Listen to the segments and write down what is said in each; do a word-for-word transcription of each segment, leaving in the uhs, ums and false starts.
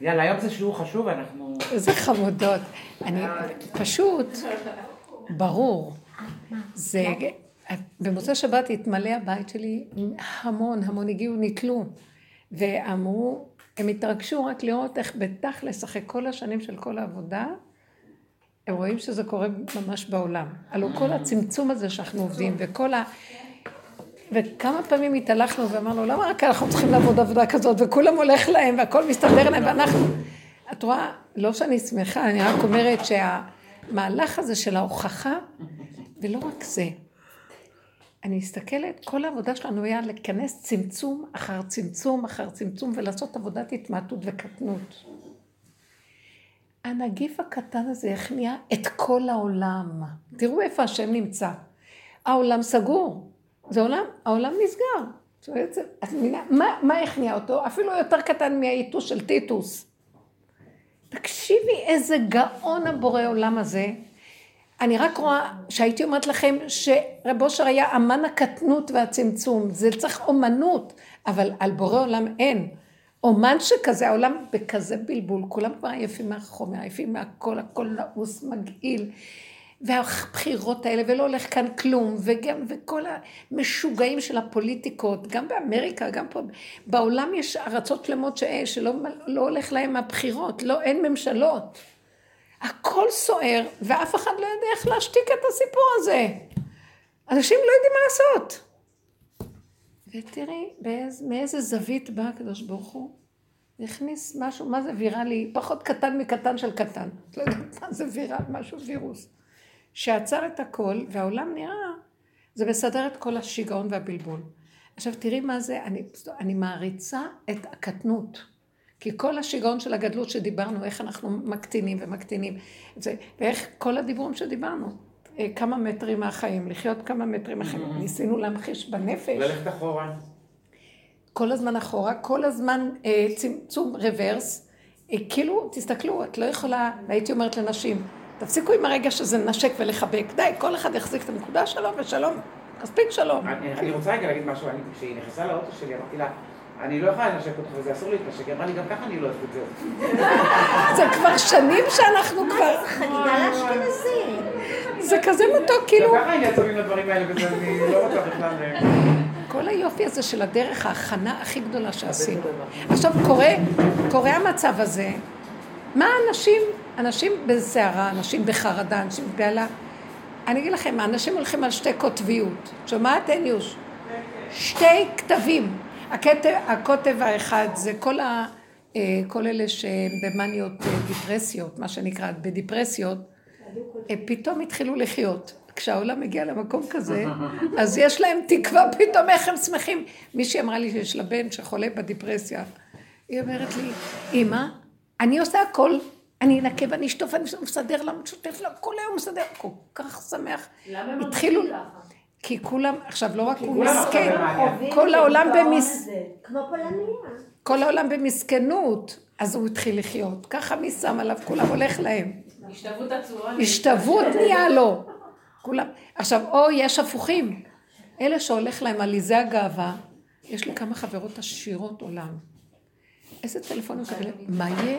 יאללה, היום זה שיעור חשוב, אנחנו... איזה חמודות. אני פשוט, ברור. זה... במוצא שבת התמלא הבית שלי, המון, המון הגיעו, נטלו. ואמרו, הם התרגשו רק לראות איך בתכלס, אחרי כל השנים של כל העבודה, הם רואים שזה קורה ממש בעולם. עלו כל הצמצום הזה שאנחנו עובדים, וכל ה... וכמה פעמים התהלכנו ואמרנו, למה רק אנחנו צריכים לעבוד עבודה כזאת, וכולם הולך להם, והכל מסתדר להם, ואנחנו... את רואה, לא שאני שמחה, אני רק אומרת שהמהלך הזה של ההוכחה, ולא רק זה. אני מסתכלת, כל העבודה שלנו היה לכנס צמצום אחר צמצום אחר צמצום, ולעשות עבודת התמעטות וקטנות. הנגיף הקטן הזה הכניע את כל העולם. תראו איפה השם נמצא. העולם סגור. זה עולם, העולם נסגר. אז מה, מה הכניע אותו? אפילו יותר קטן מהאיתוש של טיטוס. תקשיבי איזה גאון הבורא עולם הזה. אני רק רואה שהייתי אומרת לכם שרב אושר היה אמן הקטנות והצמצום. זה צריך אומנות, אבל על בורא עולם אין. אומן שכזה, העולם בכזה בלבול, כולם כבר עייפים מהחומר, עייפים מהכל, הכל נעוס, מגעיל. והבחירות האלה, ולא הולך כאן כלום, וגם, וכל המשוגעים של הפוליטיקות, גם באמריקה, גם פה, בעולם יש ארצות שלמות שאי, שלא לא הולך להם הבחירות, לא, אין ממשלות. הכל סוער, ואף אחד לא יודע איך להשתיק את הסיפור הזה. אנשים לא יודעים מה לעשות. ותראי, באיז, מאיזה זווית בא הקדוש ברוך הוא, הכניס משהו, מה זה ויראלי, פחות קטן מקטן של קטן. לא יודעת מה זה ויראל, משהו וירוס. שעצר את הכל, והעולם נראה, זה מסדר את כל השיגעון והבלבול. עכשיו תראי מה זה, אני, אני מעריצה את הקטנות. כי כל השיגעון של הגדלות שדיברנו, איך אנחנו מקטינים ומקטינים, זה, ואיך כל הדיבורים שדיברנו. כמה מטרים מהחיים, לחיות כמה מטרים מהחיים, mm-hmm. ניסינו להמחיש בנפש. ללכת אחורה. כל הזמן אחורה, כל הזמן אה, צמצום רוורס, אה, כאילו, תסתכלו, את לא יכולה, הייתי אומרת לנשים, תפסיקו עם הרגע שזה נשק ולחבק, די, כל אחד יחזיק את הנקודה שלו ושלום, מספיק שלום. אני, אני רוצה רגע להגיד משהו, אני, כשהיא נכנסה לאוטו שלי, אמרתי לה, אני לא יכולה לנשק אותך, וזה אסור להתנשק, אמרה לי, גם ככה אני לא אוהבת את זה. זה כבר שנים שאנחנו כבר... מה זה חגיגה לאשכנזי? זה כזה מתוק, כאילו... ככה אני עצבים לדברים האלה, וזה אני לא רוצה בכלל... כל היופי הזה של הדרך, ההכנה הכי גדולה שעשינו. עכשיו קורה המצב הזה, מה האנשים, אנשים בסערה, אנשים בחרדה, אנשים בבהלה, אני אגיד לכם, האנשים הולכים על שתי כותביות, שומעת אין יוש? שתי כתבים. הכתב, הכותב האחד זה כל, ה, כל אלה שבמניות דיפרסיות, מה שנקרא, בדיפרסיות, פתאום התחילו לחיות. כשהעולם מגיע למקום כזה, אז יש להם תקווה, פתאום איך הם שמחים. מישהי אמרה לי שיש לה בן שחולה בדיפרסיה. היא אומרת לי, אמא, אני עושה הכל, אני אנקה ואני אשטוף, אני מסדר לה, משותף לה, כל היום מסדר, כל כך שמח. למה הם התחילו... כי כולם, עכשיו לא רק הוא מסכן, כל העולם במס... כמו פולניה. כל העולם במסכנות, אז הוא התחיל לחיות. ככה מי שם עליו, כולם הולך להם. השתוות הצורה. השתוות נהיה לו. כולם, עכשיו, או יש הפוכים. אלה שהולך להם על איזה הגאווה, יש לי כמה חברות עשירות עולם. איזה טלפון הוא קבל? מה יהיה?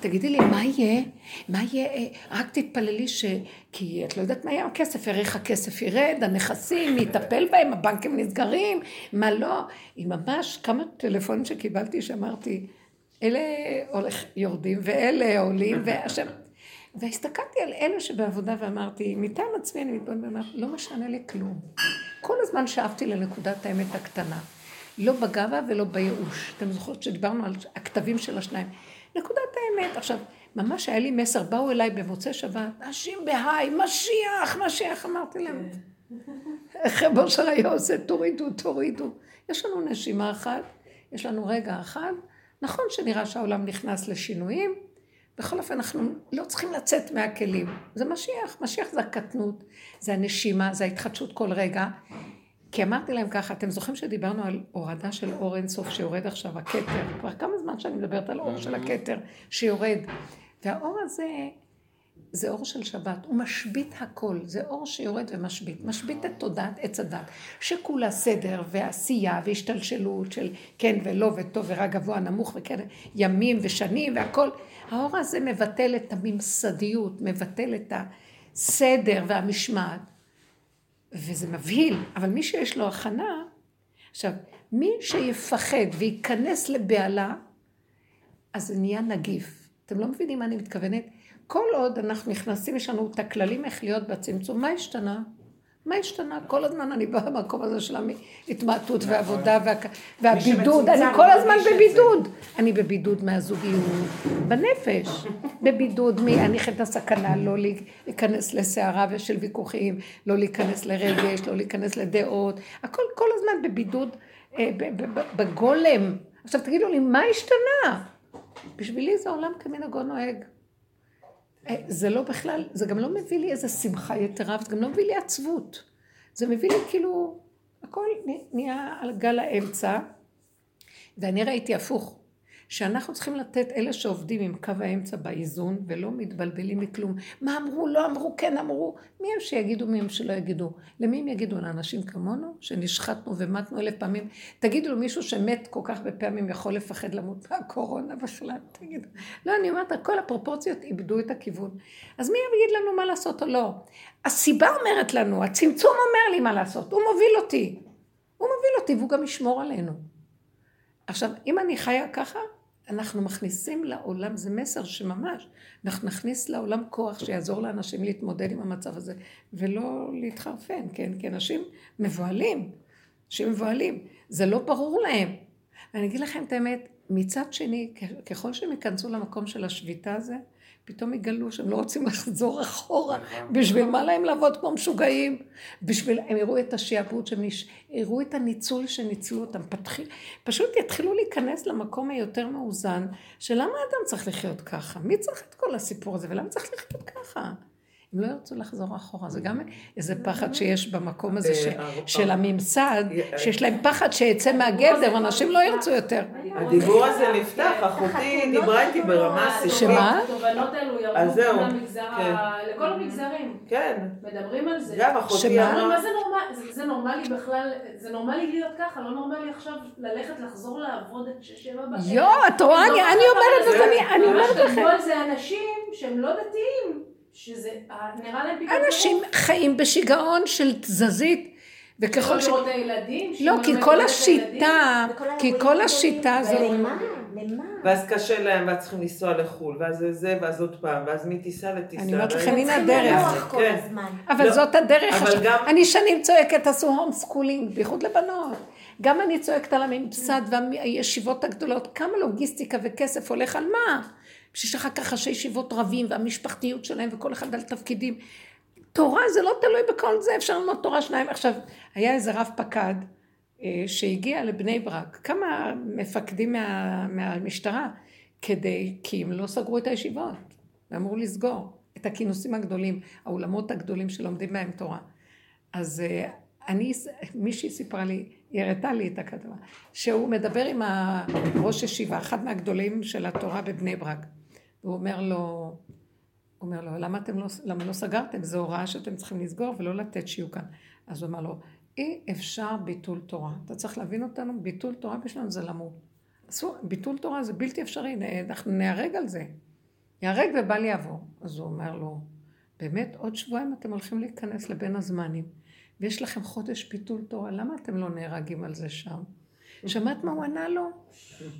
תגידי לי, מה יהיה? מה יהיה? רק תתפללי ש... כי את לא יודעת מה יהיה הכסף, ערך הכסף ירד, הנכסים, יטפל בהם, הבנקים נסגרים, מה לא? היא ממש, כמה טלפונים שקיבלתי שאמרתי, אלה הולך, יורדים, ואלה עולים, ועכשיו... והסתכלתי על אלה שבעבודה ואמרתי, מטעם עצמי אני מתבונן ואמרתי, לא משנה לי כלום. כל הזמן שאפתי לנקודת האמת הקטנה. לא בגאווה ולא בייאוש. אתם זוכרות שדיברנו על הכתבים של השניים. נקודת האמת. עכשיו, ממש היה לי מסר, באו אליי במוצא שבת, אנשים בהיי, משיח, משיח, אמרתי להם. רב אושר היה עושה, תורידו, תורידו. יש לנו נשימה אחת, יש לנו רגע אחד. נכון שנראה שהעולם נכנס לשינויים, בכל אופן אנחנו לא צריכים לצאת מהכלים. זה משיח, משיח זה הקטנות, זה הנשימה, זה ההתחדשות כל רגע. כי אמרתי להם ככה, אתם זוכרים שדיברנו על הורדה של אור אינסוף שיורד עכשיו, הכתר, כבר כמה זמן שאני מדברת על אור של הכתר שיורד, והאור הזה זה אור של שבת, הוא משבית הכל, זה אור שיורד ומשבית, משבית את תודעת עץ הדת, שכולה סדר ועשייה והשתלשלות של כן ולא וטוב ורע גבוה נמוך וכן ימים ושנים והכל, האור הזה מבטל את הממסדיות, מבטל את הסדר והמשמעת, וזה מבהיל, אבל מי שיש לו הכנה, עכשיו מי שיפחד וייכנס לבעלה, אז זה נהיה נגיף, אתם לא מבינים מה אני מתכוונת? כל עוד אנחנו נכנסים, יש לנו את הכללים איך להיות בצמצום, מה השתנה? מה השתנה? כל הזמן אני באה במקום הזה של התמעטות והעבודה והבידוד, אני כל הזמן בבידוד, אני בבידוד מהזוגיות, בנפש, בבידוד מי, אני חייבת הסכנה, לא להיכנס לסערה ושל ויכוחים, לא להיכנס לרגש, לא להיכנס לדעות, הכל כל הזמן בבידוד, בגולם. עכשיו תגידו לי, מה השתנה? בשבילי זה עולם כמנהגו נוהג. זה לא בכלל, זה גם לא מביא לי איזו שמחה יתרה, זה גם לא מביא לי עצבות. זה מביא לי כאילו, הכל נהיה על גל האמצע, ואני ראיתי הפוך, שאנחנו צריכים לתת אלה שעובדים עם קו האמצע באיזון, ולא מתבלבלים מכלום. מה אמרו, לא אמרו, כן אמרו, מי הם שיגידו, מי הם שלא יגידו. למי הם יגידו? לאנשים כמונו, שנשחטנו ומתנו אלף פעמים. תגידו לו, מישהו שמת כל כך בפעמים יכול לפחד למות מהקורונה בשלב, תגידו. לא, אני אומרת, כל הפרופורציות איבדו את הכיוון. אז מי יגיד לנו מה לעשות או לא? הסיבה אומרת לנו, הצמצום אומר לי מה לעשות, הוא מוביל אותי. הוא מוביל אותי והוא גם ישמור עלינו. עכשיו, אם אני חיה ככה, אנחנו מכניסים לעולם, זה מסר שממש, אנחנו נכניס לעולם כוח שיעזור לאנשים להתמודד עם המצב הזה, ולא להתחרפן, כן? כי אנשים מבוהלים, אנשים מבוהלים, זה לא ברור להם. אני אגיד לכם את האמת, מצד שני, ככל שהם ייכנסו למקום של השביטה הזה, פתאום יגלו שהם לא רוצים לחזור אחורה, בשביל מה להם לעבוד כמו משוגעים, בשביל, הם יראו את השיעבוד, שהם יראו את הניצול שניצלו אותם, פתחיל, פשוט יתחילו להיכנס למקום היותר מאוזן, שלמה אדם צריך לחיות ככה, מי צריך את כל הסיפור הזה, ולמה צריך לחיות ככה? הם לא ירצו לחזור אחורה, זה גם איזה פחד שיש במקום הזה של הממסד, שיש להם פחד שיצא מהגדר, אנשים לא ירצו יותר. הדיבור הזה נפתח, אחותי דיברה איתי ברמה סיפורית. תובנות אלו ירדו לכל המגזרים. כן. מדברים על זה. גם אחותי אמרה. זה נורמלי בכלל, זה נורמלי להיות ככה, לא נורמלי עכשיו ללכת לחזור לעבוד את ששבע בכלל. יו, את רואה, אני אומרת לכם. אני אומרת לכם. כל זה אנשים שהם לא דתיים. שזה נראה להם בגלל... אנשים חיים בשיגעון של תזזית, וככל ש... לראות הילדים? לא, כי כל השיטה, כי כל השיטה הזו... למה? למה? ואז קשה להם, ואז צריכים לנסוע לחול, ואז זה זה, ואז עוד פעם, ואז מי טיסה לטיסה. אני אומרת לכם, הנה הדרך. אבל זאת הדרך. אני שנים צועקת, עשו הום סקולינג, בייחוד לבנות. גם אני צועקת על הממסד והישיבות הגדולות, כמה לוגיסטיקה וכסף הולך על מה? שיש אחר כך ראשי ישיבות רבים, והמשפחתיות שלהם, וכל אחד על תפקידים. תורה זה לא תלוי בכל זה, אפשר ללמוד תורה שניים. עכשיו, היה איזה רב פקד, שהגיע לבני ברק, כמה מפקדים מה, מהמשטרה, כדי, כי הם לא סגרו את הישיבות, ואמרו לסגור את הכינוסים הגדולים, האולמות הגדולים שלומדים בהם תורה. אז אני, מישהי סיפרה לי, היא הראתה לי את הכתבה, שהוא מדבר עם ראש ישיבה, אחד מהגדולים של התורה בבני ברק, הוא אומר לו, הוא אומר לו, למה אתם לא, למה לא סגרתם? זו הוראה שאתם צריכים לסגור ולא לתת שיהיו כאן. אז הוא אמר לו, אי אפשר ביטול תורה. אתה צריך להבין אותנו, ביטול תורה בשלנו זה למות. ביטול תורה זה בלתי אפשרי, אנחנו נהרג על זה. נהרג ובל יעבור. אז הוא אומר לו, באמת עוד שבועיים אתם הולכים להיכנס לבין הזמנים, ויש לכם חודש ביטול תורה, למה אתם לא נהרגים על זה שם? שמעת מה הוא ענה לו?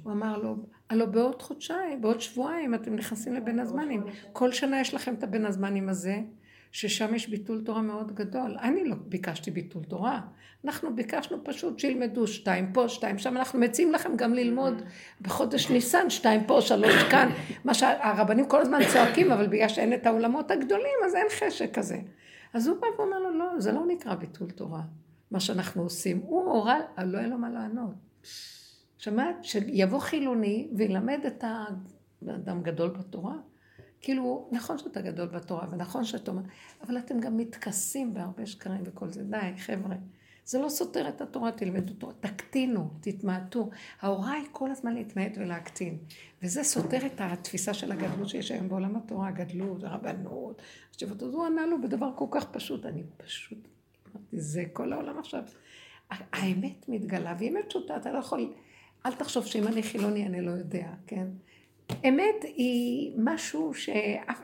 הוא אמר לו, הלא בעוד חודשיים, בעוד שבועיים אתם נכנסים לבין הזמנים. כל שנה יש לכם את הבין הזמנים הזה, ששם יש ביטול תורה מאוד גדול. אני לא ביקשתי ביטול תורה. אנחנו ביקשנו פשוט שילמדו שתיים פה, שתיים שם. אנחנו מציעים לכם גם ללמוד בחודש ניסן, שתיים פה, שלוש כאן. מה שהרבנים כל הזמן צועקים, אבל בגלל שאין את העולמות הגדולים, אז אין חשק כזה. אז הוא בא ואומר לו, לא, זה לא נקרא ביטול תורה. מה שאנחנו עושים, הוא הורא, לא אין לו מה לענות. שמעת? שיבוא חילוני וילמד את האדם גדול בתורה. כאילו, נכון שאתה גדול בתורה, ונכון שאתה אומר, אבל אתם גם מתכסים בהרבה שקרים וכל זה. די, חבר'ה, זה לא סותר את התורה, תלמד אותו, תקטינו, תתמעטו. ההוראה היא כל הזמן להתמעט ולהקטין. וזה סותר את התפיסה של הגדלות שיש היום בעולם התורה, הגדלות, הרבנות. עכשיו, אז הוא ענה לו בדבר כל כך פשוט, אני פשוט, זה כל העולם עכשיו. האמת מתגלה, והיא אמת פשוטה, אתה לא יכול, אל תחשוב שאם אני חילוני, אני לא יודע, כן? אמת היא משהו שאף...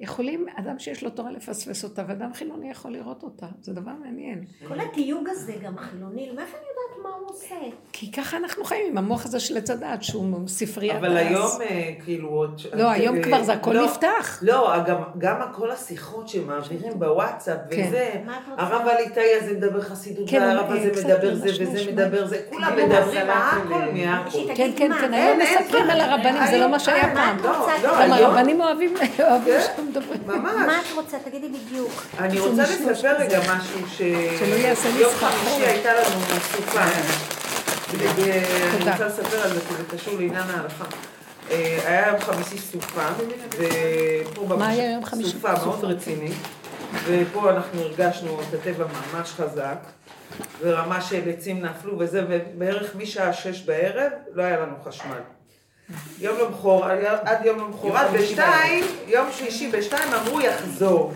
יכולים, אדם שיש לו תורה לפספס אותה, ואדם חילוני יכול לראות אותה. זה דבר מעניין. כל התיוג הזה גם החילוני, מאיך אני יודעת מה הוא עושה? כי ככה אנחנו חיים עם המוח הזה של הצדד, שהוא ספריית אז. אבל היום כאילו... לא, היום כבר זה הכל נפתח. לא, גם כל השיחות שמעבירים בוואטסאפ וזה, הרב הליטאי הזה מדבר חסידות, הרב הזה מדבר זה וזה מדבר זה, כולם מדברים מהכל מהכל. כן, כן, כן, היום מספרים על הרבנים, זה לא מה שהיה פעם. הרבנים אוהבים מה את רוצה? תגידי בדיוק. אני רוצה לספר רגע משהו שיום חמישי הייתה לנו מסופה. אני רוצה לספר על זה כי זה קשור לעניין ההלכה. היה יום חמישי סופה, ופה סופה מאוד רצינית, ופה אנחנו הרגשנו את הטבע ממש חזק, ורמה של עצים נפלו וזה, ובערך משעה שש בערב לא היה לנו חשמל. יום למחור, עד יום למחורת, בשתיים, יום שלישי בשתיים אמרו יחזור.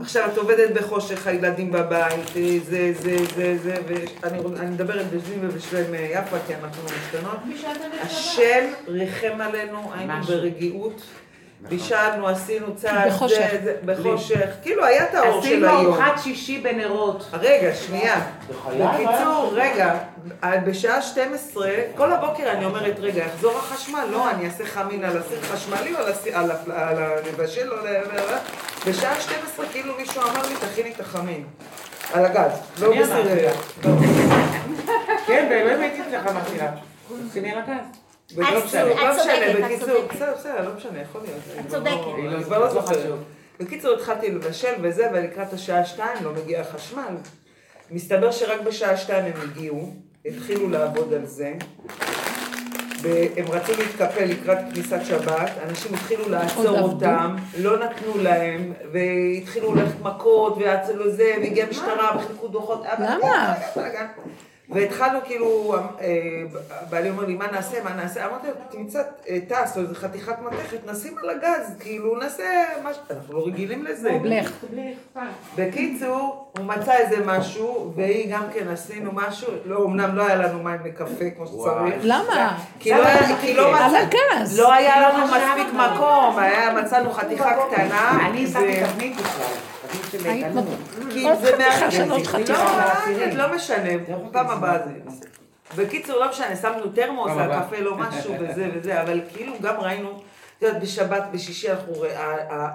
עכשיו את עובדת בחושך, הילדים בבית, זה, זה, זה, זה, ואני מדברת בשביל ובשביל יפה, כי אנחנו משתנות. השם ריחם עלינו, היינו ברגיעות, בישלנו, עשינו צעד, בחושך, כאילו היה את האור של היום. עשינו ארוחת שישי בנרות. רגע, שנייה. בקיצור, רגע, בשעה שתים עשרה, כל הבוקר אני אומרת, רגע, יחזור החשמל, לא, אני אעשה חמין על הסיר חשמלי או על הלבשל, בשעה שתים עשרה כאילו מישהו אמר לי, תכיני את החמין. על הגז, לא בסדר. כן, באמת הייתי לך מכירה. תכיני על הגז. את צודקת, את צודקת. בסדר, בסדר, לא משנה, יכול להיות. את צודקת. זה כבר לא זוכר. בקיצור, התחלתי לבשל וזה, ולקראת השעה שתיים לא מגיע החשמל. מסתבר שרק בשעה שתיים הם הגיעו, התחילו לעבוד על זה, והם רצו להתקפל לקראת כניסת שבת, אנשים התחילו לעצור אותם, לא נתנו להם, והתחילו ללכת מכות, ועצרו זה, והגיעה משטרה, וחילקו דוחות. למה? והתחלנו כאילו, בעלי אומר לי, מה נעשה, מה נעשה? אמרתי לו, תמצא טס או איזה חתיכת מתכת, נשים על הגז, כאילו נעשה משהו, אנחנו לא רגילים לזה. בלך. בקיצור, הוא מצא איזה משהו, והיא גם כן עשינו משהו, לא, אמנם לא היה לנו מים לקפה כמו שצריך. למה? כי לא היה לנו מספיק מקום, מצאנו חתיכה קטנה. אני שמתי תבנית בכלל. כי זה מהחתיכה, לא משנה, פעם הבאה זה. בקיצור, לא משנה, שמנו תרמוס על קפה, לא משהו וזה וזה, אבל כאילו גם ראינו, את יודעת, בשבת, בשישי,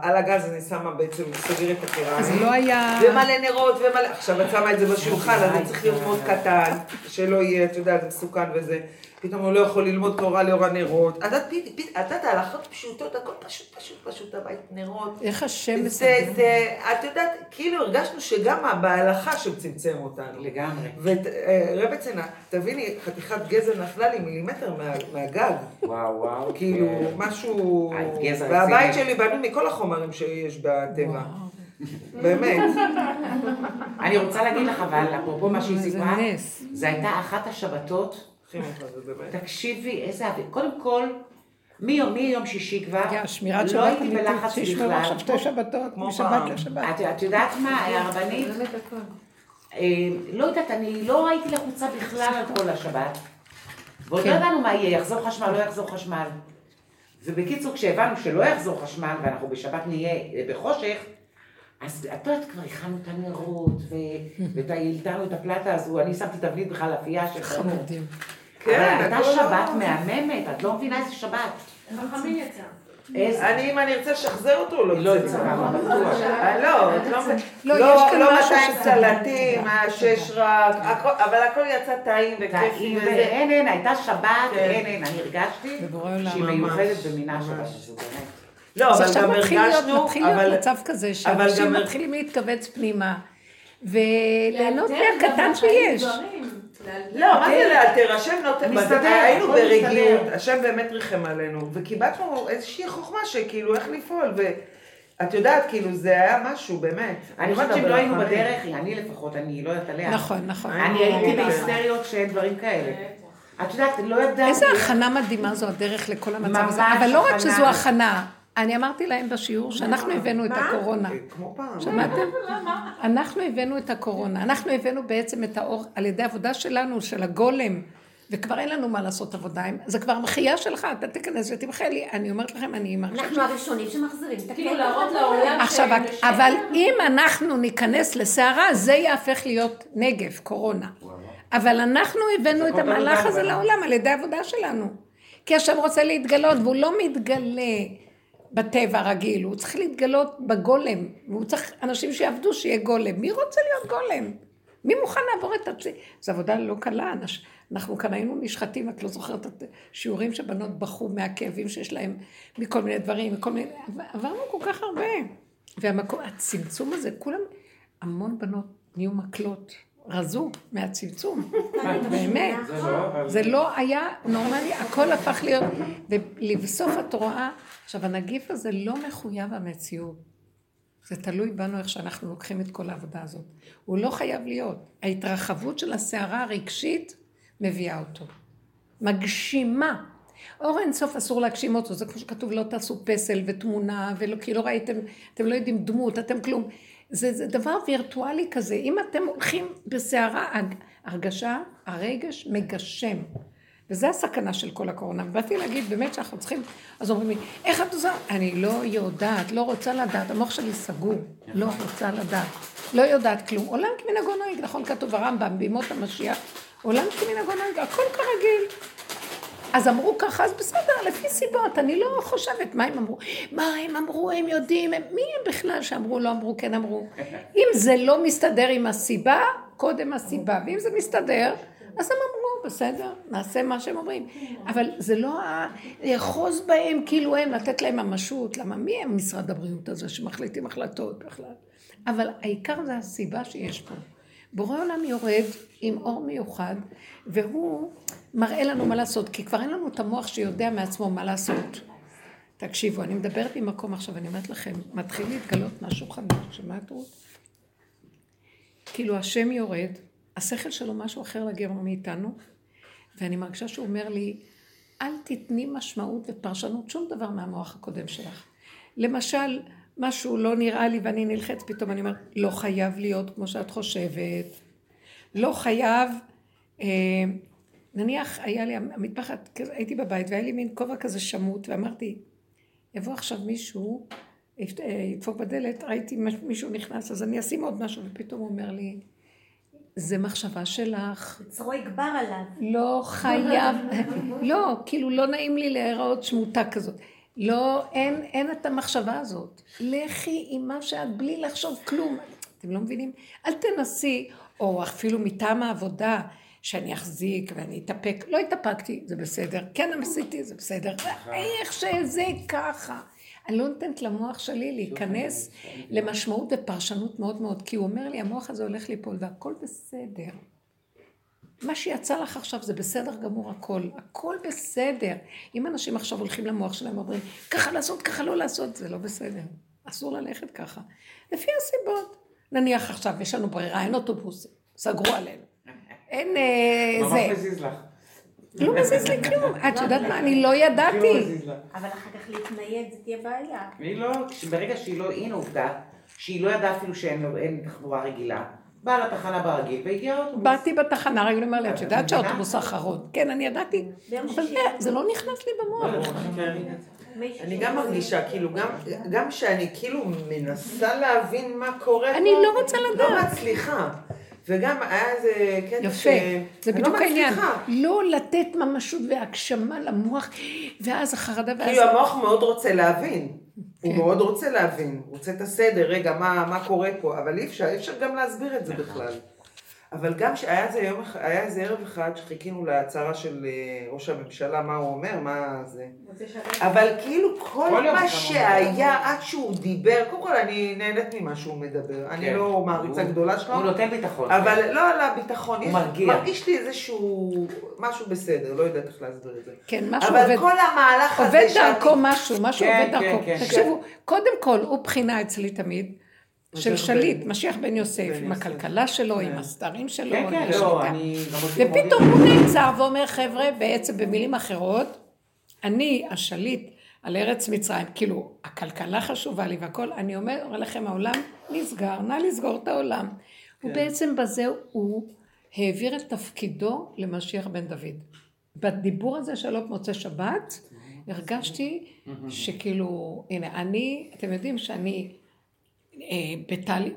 על הגז אני שמה בעצם, סגיר את הקיריים, ומלא נרות ומלא, עכשיו את שמה את זה בשולחן, אז זה צריך לרמוד קטן, שלא יהיה, את יודעת, זה מסוכן וזה, פתאום הוא לא יכול ללמוד תורה לאור הנרות. אתה יודעת, ההלכות פשוטות, הכל פשוט, פשוט, פשוט, הבית נרות. איך השם מסתכל. את יודעת, כאילו הרגשנו שגם בהלכה שצמצם אותנו. לגמרי. ורבי צנע, תביני, חתיכת גזל נפלה לי מילימטר מהגג. וואו, וואו. כאילו, משהו... והבית שלי בנו מכל החומרים שיש בטבע. באמת. אני רוצה להגיד לך, אבל אפרופו מה שהיא סיפרה, זה הייתה אחת השבתות, תקשיבי, איזה... קודם כל, מיומי יום שישי כבר, לא הייתי בלחץ בכלל. עכשיו שתי שבתות, משבת לשבת. את יודעת מה, הרבנית? לא יודעת, אני לא הייתי לחוצה בכלל על כל השבת. ועוד לא ידענו מה יהיה, יחזור חשמל, לא יחזור חשמל. ובקיצור, כשהבנו שלא יחזור חשמל, ואנחנו בשבת נהיה בחושך, אז את יודעת כבר הכנו את הנרות, ותאילתנו את הפלטה הזו, אני שמתי תבנית בכלל אפייה של חמור. אבל הייתה שבת מהממת, את לא מבינה איזה שבת. חכמים יצא. אני, אם אני ארצה לשחזר אותו, לא יצא. לא יצא, אבל בטוח. לא, לא מתיים סלטים, שש רק, אבל הכל יצא טעים וכיף. אין, אין, הייתה שבת, אין, אין, אני הרגשתי שהיא מיוחדת במינה שלה. לא, אבל גם הרגשנו, אבל מצב כזה שאנשים מתחילים להתכווץ פנימה וליהנות מהקטן שיש. לא, מה זה לאלתר? השם נותן, היינו ברגיעות, השם באמת ריחם עלינו וקיבלנו איזושהי חוכמה שכאילו איך לפעול את יודעת, כאילו, זה היה משהו, באמת. אני חושבת שאם לא היינו בדרך, אני לפחות, אני לא יודעת עליה. נכון, נכון. אני הייתי בהיסטריות שאין דברים כאלה. את יודעת, לא יודעת... איזה הכנה מדהימה זו הדרך לכל המצב הזה. אבל לא רק שזו הכנה. אני אמרתי להם בשיעור שאנחנו הבאנו את הקורונה. כמו פעם. שמעתם? אנחנו הבאנו את הקורונה. אנחנו הבאנו בעצם את האור על ידי עבודה שלנו, של הגולם. וכבר אין לנו מה לעשות עבודיים, זה כבר המחייה שלך, אתה תכנס ותמחה לי, אני אומרת לכם, אני מרשת. אנחנו הראשונים שמחזירים, כאילו להראות לעולם. עכשיו, אבל אם אנחנו ניכנס לסערה, זה יהפך להיות נגף, קורונה. אבל אנחנו הבאנו את המהלך הזה לעולם, על ידי העבודה שלנו. כי השם רוצה להתגלות, והוא לא מתגלה בטבע רגיל, הוא צריך להתגלות בגולם, והוא צריך אנשים שיעבדו שיהיה גולם. מי רוצה להיות גולם? מי מוכן לעבור את הצי? זו עבודה לא קלה, אנשים. אנחנו כאן היינו נשחטים, את לא זוכרת את שיעורים שבנות בחו מהכאבים שיש להם, מכל מיני דברים, מכל מיני... עברנו כל כך הרבה. והמקום, הצמצום הזה, כולם, המון בנות נהיו מקלות, רזו מהצמצום. באמת. זה לא היה נורמלי, הכל הפך להיות. ולבסוף את רואה, עכשיו הנגיף הזה לא מחויב המציאות. זה תלוי בנו איך שאנחנו לוקחים את כל העבודה הזאת. הוא לא חייב להיות. ההתרחבות של הסערה הרגשית, מביאה אותו, מגשימה. אור אין סוף אסור להגשים אותו, זה כמו שכתוב, לא תעשו פסל ותמונה, ולא, כי לא ראיתם, אתם לא יודעים דמות, אתם כלום. זה, זה דבר וירטואלי כזה, אם אתם הולכים בסערה, הרגשה, הרגש מגשם. וזה הסכנה של כל הקורונה. ובאתי להגיד, באמת שאנחנו צריכים, אז אומרים לי, איך את עושה? אני לא יודעת, לא רוצה לדעת, המוח שלי סגור, לא רוצה לדעת, לא יודעת כלום. עולם כמנהגו נוהג, נכון, כתוב הרמב"ם, בימות המשיח, עולם כמנהגו נוהג, הכל כרגיל. אז אמרו ככה, אז בסדר, לפי סיבות, אני לא חושבת מה הם אמרו. מה הם אמרו, הם יודעים, הם... מי הם בכלל שאמרו, לא אמרו, כן אמרו. אם זה לא מסתדר עם הסיבה, קודם הסיבה, ואם זה מסתדר, אז הם אמרו, בסדר, נעשה מה שהם אומרים. אבל זה לא החוז בהם, כאילו הם, לתת להם ממשות, למה מי הם משרד הבריאות הזה שמחליטים החלטות בכלל? אבל העיקר זה הסיבה שיש פה. בורא עולם יורד עם אור מיוחד, והוא מראה לנו מה לעשות, כי כבר אין לנו את המוח שיודע מעצמו מה לעשות. תקשיבו, אני מדברת ממקום עכשיו, אני אומרת לכם, מתחיל להתגלות משהו חדש, שמעתו? כאילו השם יורד, השכל שלו משהו אחר לגמרי מאיתנו, ואני מרגישה שהוא אומר לי, אל תתני משמעות ופרשנות שום דבר מהמוח הקודם שלך. למשל, משהו לא נראה לי ואני נלחץ, פתאום אני אומר, לא חייב להיות כמו שאת חושבת, לא חייב, אה, נניח היה לי המטפחת, הייתי בבית והיה לי מין כובע כזה שמות, ואמרתי, יבוא עכשיו מישהו, ידפוק בדלת, ראיתי מישהו נכנס, אז אני אשים עוד משהו, ופתאום הוא אומר לי, זה מחשבה שלך. צרו יגבר עליו. לא חייב, לא, כאילו לא נעים לי להיראות שמותה כזאת. לא, אין, אין את המחשבה הזאת. לכי עם מה שאת בלי לחשוב כלום. אתם לא מבינים? אל תנסי, או אפילו מטעם העבודה, שאני אחזיק ואני אתאפק. לא התאפקתי, זה בסדר. כן, המסיתי, זה בסדר. איך שזה ככה. אני לא נותנת למוח שלי להיכנס למשמעות ופרשנות מאוד מאוד, כי הוא אומר לי, המוח הזה הולך ליפול, והכל בסדר. מה שיצא לך עכשיו זה בסדר גמור הכל, הכל בסדר. אם אנשים עכשיו הולכים למוח שלהם ואומרים, ככה לעשות, ככה לא לעשות, זה לא בסדר. אסור ללכת ככה. לפי הסיבות, נניח עכשיו, יש לנו ברירה, אין אוטובוס, סגרו עלינו. אין זה. מה מזיז לך? לא מזיז לי כלום. את יודעת מה, אני לא ידעתי. אבל אחר כך להתנייד, זה תהיה בעיה. אני לא, ברגע שהיא לא, אין עובדה, שהיא לא ידעה אפילו שאין תחבורה רגילה. באה לתחנה ברגיל והגיעה אוטובוס. באתי בתחנה רגיל למעלה, את יודעת שהאוטובוס האחרון. כן, אני ידעתי. זה לא נכנס לי במוח. אני גם מרגישה, כאילו, גם שאני כאילו מנסה להבין מה קורה פה. אני לא רוצה לדעת. לא מצליחה. וגם היה איזה קטע ש... יפה, זה בדיוק העניין. לא לתת ממשות והגשמה למוח, ואז החרדה ואז... כאילו המוח מאוד רוצה להבין. הוא מאוד רוצה להבין, רוצה את הסדר, רגע, מה קורה פה, אבל אי אפשר, אי אפשר גם להסביר את זה בכלל. אבל גם שהיה זה יום, היה איזה ערב אחד שחיכינו להצהרה של ראש הממשלה, מה הוא אומר, מה זה. אבל כאילו כל מה שהיה עד שהוא דיבר, קודם כל אני נהנית ממה שהוא מדבר, אני לא מעריצה גדולה שלו. הוא נותן ביטחון. אבל לא על הביטחון, מרגיש לי איזשהו משהו בסדר, לא יודעת איך להסביר את זה. כן, משהו עובד. אבל כל המהלך הזה... עובד דרכו משהו, משהו עובד דרכו. תקשיבו, קודם כל, הוא בחינה אצלי תמיד, של שליט, משיח בן יוסף, עם הכלכלה שלו, עם הסתרים שלו, ופתאום הוא נעצר ואומר, חבר'ה, בעצם במילים אחרות, אני השליט על ארץ מצרים, כאילו, הכלכלה חשובה לי והכל, אני אומר לכם, העולם נסגר, נא לסגור את העולם. ובעצם בזה הוא העביר את תפקידו למשיח בן דוד. בדיבור הזה שלו במוצאי שבת, הרגשתי שכאילו, הנה, אני, אתם יודעים שאני,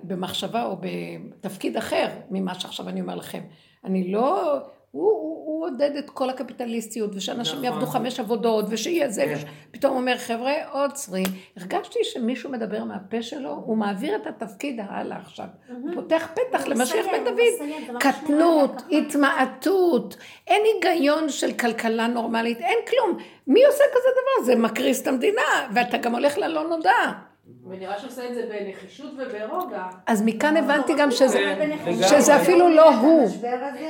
במחשבה או בתפקיד אחר ממה שעכשיו אני אומר לכם. אני לא... הוא עודד את כל הקפיטליסטיות, ושאנשים יעבדו חמש עבודות, ושיהיה זה, פתאום אומר, חבר'ה, עוצרי. הרגשתי שמישהו מדבר מהפה שלו, הוא מעביר את התפקיד הלאה עכשיו. הוא פותח פתח למשיח בן דוד. קטנות, התמעטות, אין היגיון של כלכלה נורמלית, אין כלום. מי עושה כזה דבר? זה מקריס את המדינה, ואתה גם הולך ללא נודע. ונראה שעושה את זה בנחישות וברוגע. אז מכאן הבנתי גם שזה אפילו לא הוא.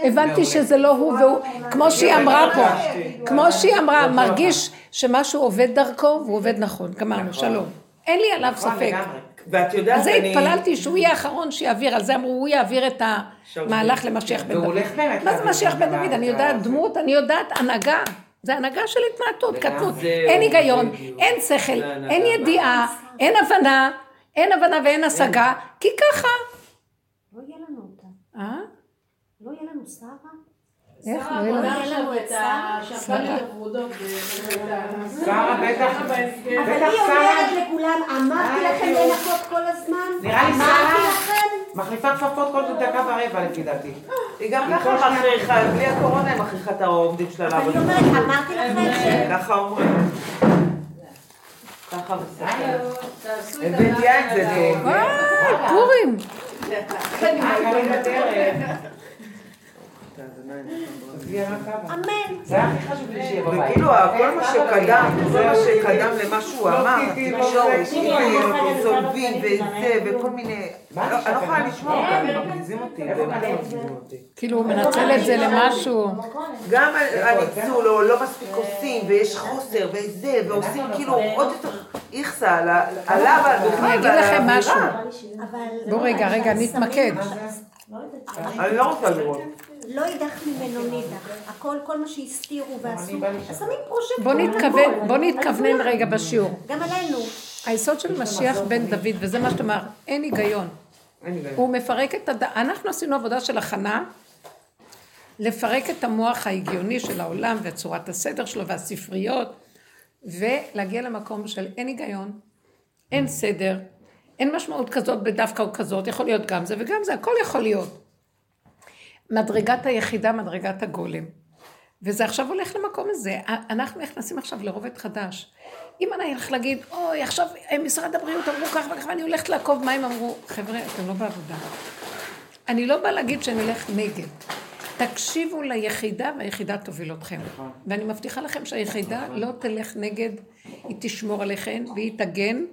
הבנתי שזה לא הוא, כמו שהיא אמרה פה. כמו שהיא אמרה, מרגיש שמשהו עובד דרכו, והוא עובד נכון. גמרנו, שלום. אין לי עליו ספק. אז זה התפללתי שהוא יהיה האחרון שיעביר, על זה אמרו, הוא יעביר את המהלך למשיח בן דוד. מה זה משיח בן דוד? אני יודעת דמות, אני יודעת הנהגה. זה הנהגה של התמעטות, קטנות, אין היגיון, אין שכל, אין ידיעה, אין הבנה, אין הבנה ואין השגה, כי ככה. לא יהיה לנו אותה. אה? לא יהיה לנו שרה? איך? לא יהיה לנו את השפלים הוודות. שרה, בטח. אבל היא אומרת לכולם, אמרתי לכם לנקות כל הזמן. נראה לי שרה. מחליפה כפפות כל דקה ורבע, לפי דעתי. היא גם ככה מכריחה, בלי הקורונה היא מכריחה את העובדים שלה לעבוד. אבל היא אומרת, אמרתי לכם. ככה אומרים. ככה בסדר. הבאתי יין זה נהיה. וואי, פורים. אמן. זה הכי חשוב לי שיהיה בבית. וכאילו, כל מה שקדם, כל מה שקדם למה שהוא אמר, שורש, סולבים וזה וכל מיני... אני לא יכולה לשמוע אותם, הם מפגיזים אותי. כאילו, הוא מנצל את זה למשהו. גם הניצול, לא מספיק עושים, ויש חוסר וזה, ועושים כאילו עוד יותר איכסה עליו. אני אגיד לכם משהו. בוא רגע, רגע, נתמקד. אני לא רוצה לראות. לא ידח ממנו נידח, הכל, כל מה שהסתירו ועשו, אז עמים פרושקטור. בוא נתכוונן רגע בשיעור. גם עלינו. היסוד של משיח בן דוד, וזה מה שאתה אומר, אין היגיון. הוא מפרק את הדעת, אנחנו עשינו עבודה של הכנה, לפרק את המוח ההגיוני של העולם, וצורת הסדר שלו והספריות, ולהגיע למקום של אין היגיון, אין סדר, אין משמעות כזאת בדווקא או כזאת, יכול להיות גם זה וגם זה, הכל יכול להיות. מדרגת היחידה, מדרגת הגולם. וזה עכשיו הולך למקום הזה. אנחנו נכנסים עכשיו לרובד חדש. אם אני הולך להגיד, אוי, עכשיו משרד הבריאות אמרו כך וכך, ואני הולכת לעקוב מה הם אמרו, חבר'ה, אתם לא בעבודה. אני לא באה להגיד שאני הולך נגד. תקשיבו ליחידה, והיחידה תוביל אתכם. ואני מבטיחה לכם שהיחידה לא תלך נגד, היא תשמור עליכם, והיא תגן,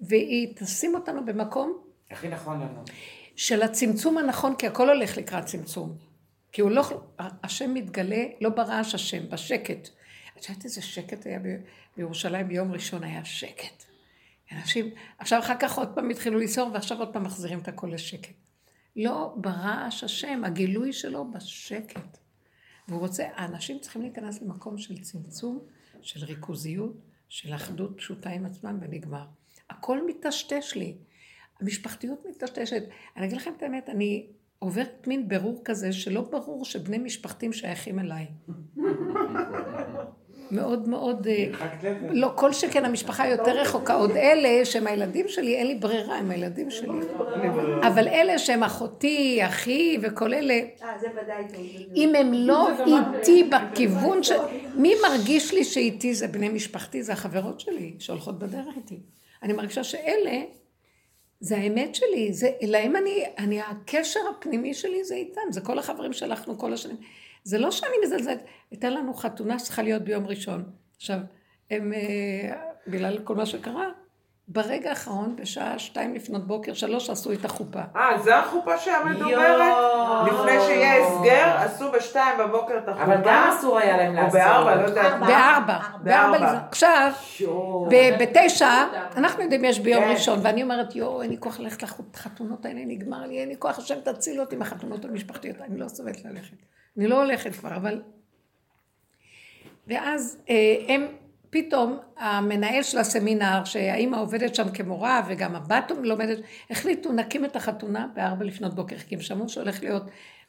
והיא תשים אותנו במקום. הכי נכון לנו. של הצמצום הנכון, כי הכל הולך לקראת צמצום. כי הוא לא... השם מתגלה, לא ברעש השם, בשקט. את יודעת איזה שקט היה בירושלים, ביום ראשון היה שקט. אנשים... עכשיו אחר כך עוד פעם התחילו לסעור, ועכשיו עוד פעם מחזירים את הכל לשקט. לא ברעש השם, הגילוי שלו בשקט. והוא רוצה... האנשים צריכים להיכנס למקום של צמצום, של ריכוזיות, של אחדות פשוטה עם עצמם, ונגמר. הכל מתשתש לי. המשפחתיות מתשתשת. אני אגיד לכם את האמת, אני עוברת מין ברור כזה, שלא ברור שבני משפחתים שייכים אליי. מאוד מאוד... לא, כל שכן המשפחה יותר רחוקה. עוד אלה שהם הילדים שלי, אין לי ברירה, הם הילדים שלי. אבל אלה שהם אחותי, אחי וכל אלה... אם הם לא איתי בכיוון ש... מי מרגיש לי שאיתי זה בני משפחתי? זה החברות שלי, שהולכות בדרך איתי. אני מרגישה שאלה... זה האמת שלי, זה, אלא אם אני, אני, הקשר הפנימי שלי זה איתם, זה כל החברים שלחנו כל השנים. זה לא שאני מזלזלת, הייתה לנו חתונה שצריכה להיות ביום ראשון. עכשיו, הם, בגלל כל מה שקרה, ברגע האחרון, בשעה שתיים לפנות בוקר, שלוש, עשו את החופה. אה, זה החופה שהמדוברת? לפני שיהיה הסגר, עשו בשתיים בבוקר את החופה. אבל גם אסור היה להם לעשות. או בארבע, לא יודעת. בארבע. בארבע. עכשיו, בתשע, אנחנו יודעים יש ביום ראשון, ואני אומרת, יואו, אין לי כוח ללכת לחתונות האלה, נגמר לי, אין לי כוח, השם תציל אותי מהחתונות המשפחתיות, אני לא סובלת ללכת. אני לא הולכת כבר, אבל... ואז הם... פתאום המנהל של הסמינר, שהאימא עובדת שם כמורה וגם הבת לומדת, החליטו נקים את החתונה בארבע לפנות בוקר, כי הם שמעו שהולך להיות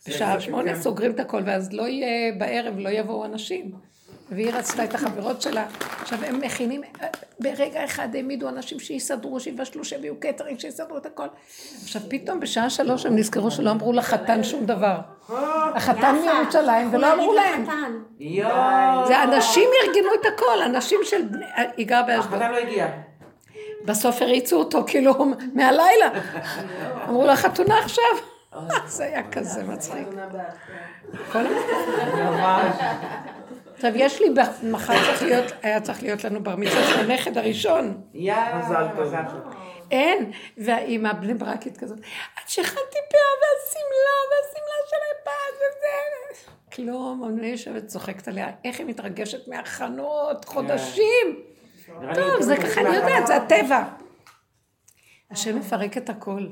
בשעה שמונה, סוגרים את הכל, ואז לא יהיה בערב, לא יבואו אנשים. והיא רצתה את החברות שלה. עכשיו הם מכינים, ברגע אחד העמידו אנשים שיסדרו, שיבשלו, שיביאו קטרינג, שיסדרו את הכל. עכשיו פתאום בשעה שלוש הם נזכרו שלא אמרו לחתן שום דבר. החתן מירושלים ולא אמרו להם. זה אנשים ארגנו את הכל, אנשים של בני, היא גר באשדוד. החתן לא הגיע. בסוף הריצו אותו כאילו מהלילה. אמרו לה חתונה עכשיו. זה היה כזה מצחיק. כל המסתכל. עכשיו, יש לי, מחר היה צריך להיות לנו בר מצווה של הנכד הראשון. יאה, מזל טוב. אין, והאימא בני ברקית כזאת, את שכנתי פה והסמלה, והסמלה של הפעד וזה. כלום, אני יושבת צוחקת עליה, איך היא מתרגשת מהחנות, חודשים. טוב, זה ככה, אני יודעת, זה הטבע. השם מפרק את הכל.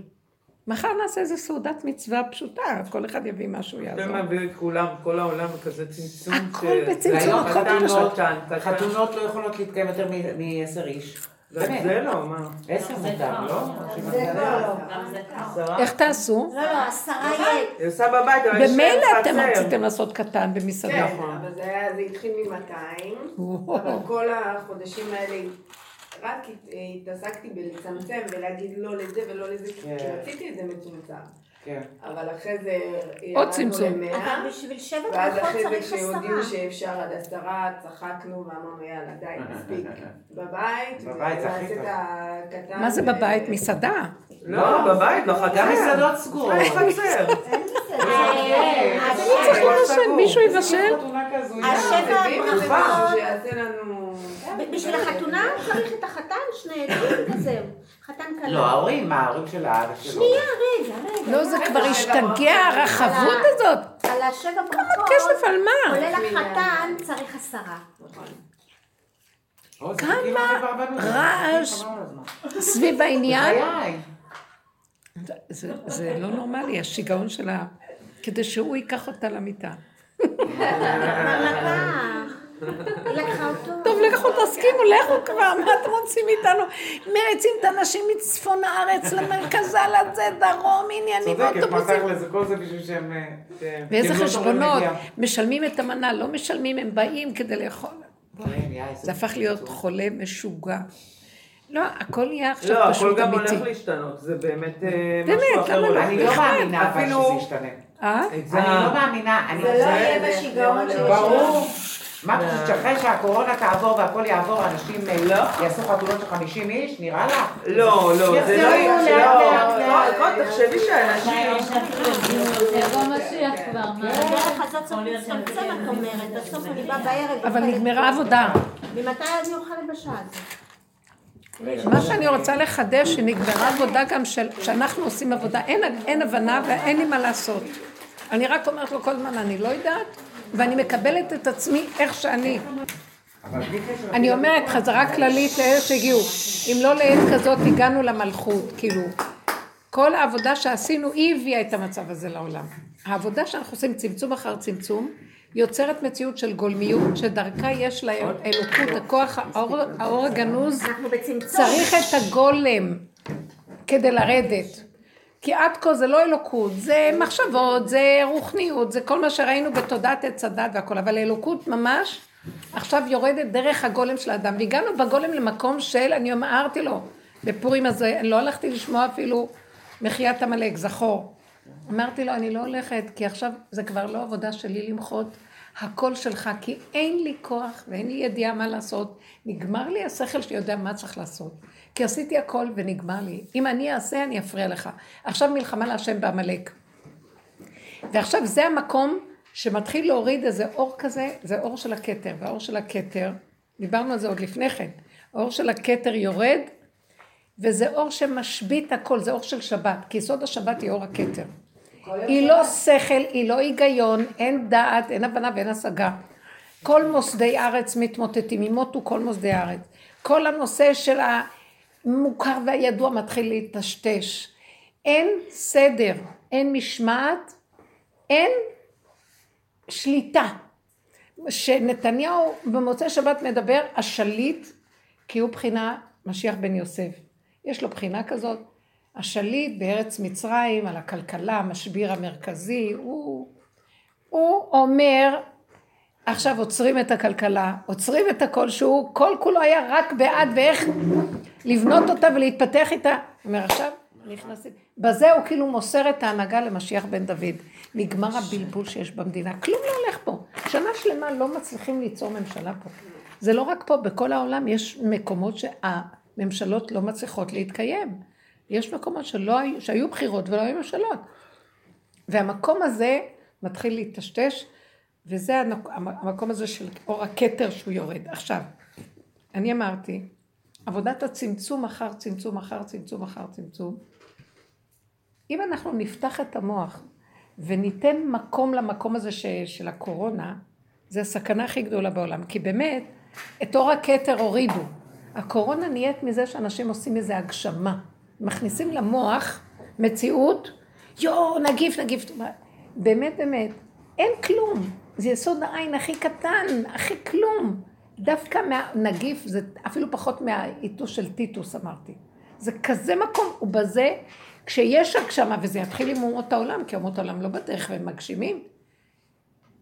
מחר נעשה איזו סעודת מצווה פשוטה, כל אחד יביא משהו יעזור. אתם מביא את כולם, כל העולם כזה צמצום. הכל בצמצום, הכל פשוט. חתונות לא יכולות להתקיים יותר מ-עשר איש. זה לא, מה? עשר מותר, לא? זה לא. איך תעשו? לא, לא, עשרה יד. היא עושה בבית, אבל יש שם חצר. במילא אתם רציתם לעשות קטן במסעדה. כן, אבל זה התחיל מ-מאתיים, אבל כל החודשים האלה... רק התעסקתי בלצמצם ולהגיד לא לזה ולא לזה, כי רציתי את זה מצומצם. אבל אחרי זה... עוד צמצום. אבל בשביל שבע ברכות צריך עשרה. ואז אחרי זה כשיודעים שאפשר עד עשרה, צחקנו ואמרנו, יאללה, די, מספיק. בבית, ונעשה את הקטן... מה זה בבית? מסעדה? לא, בבית, לא חגה מסעדות סגורות. אין חצר. אין מסעדה. אז אני צריך לנשן, מישהו יבשל? השבע ברכות שיעשה לנו... בשביל החתונה צריך את החתן, שני עדים כזה, חתן קלה. לא, ההורים, מה ההורים של האבא שלו? שנייה, רגע, רגע. לא, זה כבר השתגע, הרחבות הזאת. על השבע ברכות. כמה כסף על מה? כולל החתן צריך עשרה. כמה רעש סביב העניין. זה לא נורמלי, השיגעון שלה, כדי שהוא ייקח אותה למיטה. טוב, לכו תסכימו, לכו כבר, מה אתם רוצים איתנו? מריצים את האנשים מצפון הארץ למרכזה, לזה, דרום, עניינים, אוטובוסים. ואיזה חשבונות, משלמים את המנה, לא משלמים, הם באים כדי לאכול. זה הפך להיות חולה משוגע. לא, הכל יהיה עכשיו פשוט אמיתי. לא, הכל גם הולך להשתנות, זה באמת משהו אחר. אני לא מאמינה אבל שזה ישתנה. אני לא מאמינה, אני לא יהיה בשיגעון של השגעון. מה אתה חושבת שאחרי שהקורונה תעבור והכל יעבור, אנשים יעשו חתונות של חמישים איש, נראה לך? לא, לא, זה לא יהיה. כל תחשבי שהאנשים... זה לא משיח כבר. בדרך הזאת סוף צמצמת אומרת, בסוף אני באה בערב... אבל נגמרה עבודה. ממתי אני אוכל בשעה הזאת? מה שאני רוצה לחדש, שנגמרה עבודה גם שאנחנו עושים עבודה, אין הבנה ואין לי מה לעשות. אני רק אומרת לו כל זמן, אני לא יודעת, ואני מקבלת את עצמי איך שאני. אני אומרת חזרה כללית לאלה שהגיעו. אם לא לעת כזאת הגענו למלכות, כאילו. כל העבודה שעשינו היא הביאה את המצב הזה לעולם. העבודה שאנחנו עושים צמצום אחר צמצום, יוצרת מציאות של גולמיות, שדרכה יש לאלוקות, הכוח, האור הגנוז, צריך את הגולם כדי לרדת. כי עד כה זה לא אלוקות, זה מחשבות, זה רוחניות, זה כל מה שראינו בתודעת עץ הדת והכל, אבל אלוקות ממש עכשיו יורדת דרך הגולם של האדם, והגענו בגולם למקום של, אני אמרתי לו, בפורים הזה, לא הלכתי לשמוע אפילו מחיית המלאק, זכור. אמרתי לו, אני לא הולכת, כי עכשיו זה כבר לא עבודה שלי למחות, הכל שלך, כי אין לי כוח ואין לי ידיעה מה לעשות. נגמר לי השכל שיודע מה צריך לעשות. כי עשיתי הכל ונגמר לי. אם אני אעשה, אני אפריע לך. עכשיו מלחמה להשם בעמלק. ועכשיו זה המקום שמתחיל להוריד איזה אור כזה, זה אור של הכתר. והאור של הכתר, דיברנו על זה עוד לפני כן, האור של הכתר יורד, וזה אור שמשבית הכל, זה אור של שבת, כי יסוד השבת היא אור הכתר. היא לא שכל, היא לא היגיון, אין דעת, אין הבנה ואין השגה. כל מוסדי ארץ מתמוטטים, ימותו כל מוסדי ארץ. כל הנושא של המוכר והידוע מתחיל להתשתש. אין סדר, אין משמעת, אין שליטה. שנתניהו במוצאי שבת מדבר, השליט, כי הוא בחינה משיח בן יוסף. יש לו בחינה כזאת. השליט בארץ מצרים על הכלכלה, המשביר המרכזי, הוא, הוא אומר, עכשיו עוצרים את הכלכלה, עוצרים את הכל שהוא, כל כולו היה רק בעד ואיך לבנות אותה ולהתפתח איתה. אומר עכשיו, נכנסים. בזה הוא כאילו מוסר את ההנהגה למשיח בן דוד. נגמר הבלבול שיש במדינה, כלום לא הולך פה. שנה שלמה לא מצליחים ליצור ממשלה פה. זה לא רק פה, בכל העולם יש מקומות שהממשלות לא מצליחות להתקיים. יש מקומות שלא, שהיו בחירות ולא היו ממשלות. והמקום הזה מתחיל להתשתש, וזה המקום הזה של אור הכתר שהוא יורד. עכשיו, אני אמרתי, עבודת הצמצום אחר צמצום אחר צמצום אחר צמצום. אם אנחנו נפתח את המוח וניתן מקום למקום הזה של הקורונה, זה הסכנה הכי גדולה בעולם, כי באמת את אור הכתר הורידו. הקורונה נהיית מזה שאנשים עושים איזה הגשמה. מכניסים למוח מציאות, יו, נגיף, נגיף, באמת, באמת, אין כלום, זה יסוד העין הכי קטן, הכי כלום, דווקא מהנגיף, זה אפילו פחות מהעיתוש של טיטוס, אמרתי, זה כזה מקום, ובזה, כשיש הגשמה, וזה יתחיל עם אומות העולם, כי אומות העולם לא בדרך, והם מגשימים,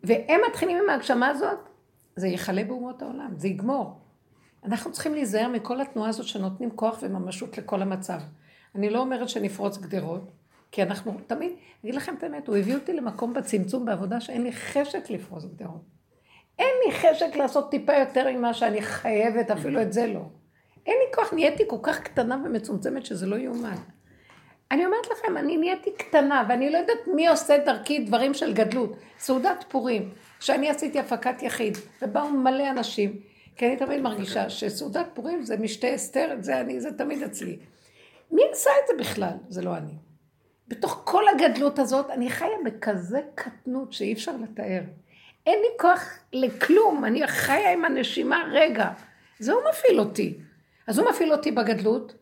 והם מתחילים עם ההגשמה הזאת, זה יחלה באומות העולם, זה יגמור, אנחנו צריכים להיזהר מכל התנועה הזאת שנותנים כוח וממשות לכל המצב. אני לא אומרת שנפרוץ גדרות, כי אנחנו תמיד, אגיד לכם את האמת, הוא הביא אותי למקום בצמצום בעבודה שאין לי חשק לפרוץ גדרות. אין לי חשק לעשות טיפה יותר ממה שאני חייבת, אפילו את זה לא. אין לי כוח, נהייתי כל כך קטנה ומצומצמת שזה לא יאומן. אני אומרת לכם, אני נהייתי קטנה, ואני לא יודעת מי עושה דרכי דברים של גדלות. סעודת פורים, שאני עשיתי הפקת יחיד, ובאו מלא אנשים, כי אני תמיד מרגישה שסעודת פורים זה משתה אסתר, זה אני, זה תמיד אצלי. מי עשה את זה בכלל? זה לא אני. בתוך כל הגדלות הזאת, אני חיה בכזה קטנות שאי אפשר לתאר. אין לי כוח לכלום, אני חיה עם הנשימה רגע. זה הוא מפעיל אותי. אז הוא מפעיל אותי בגדלות.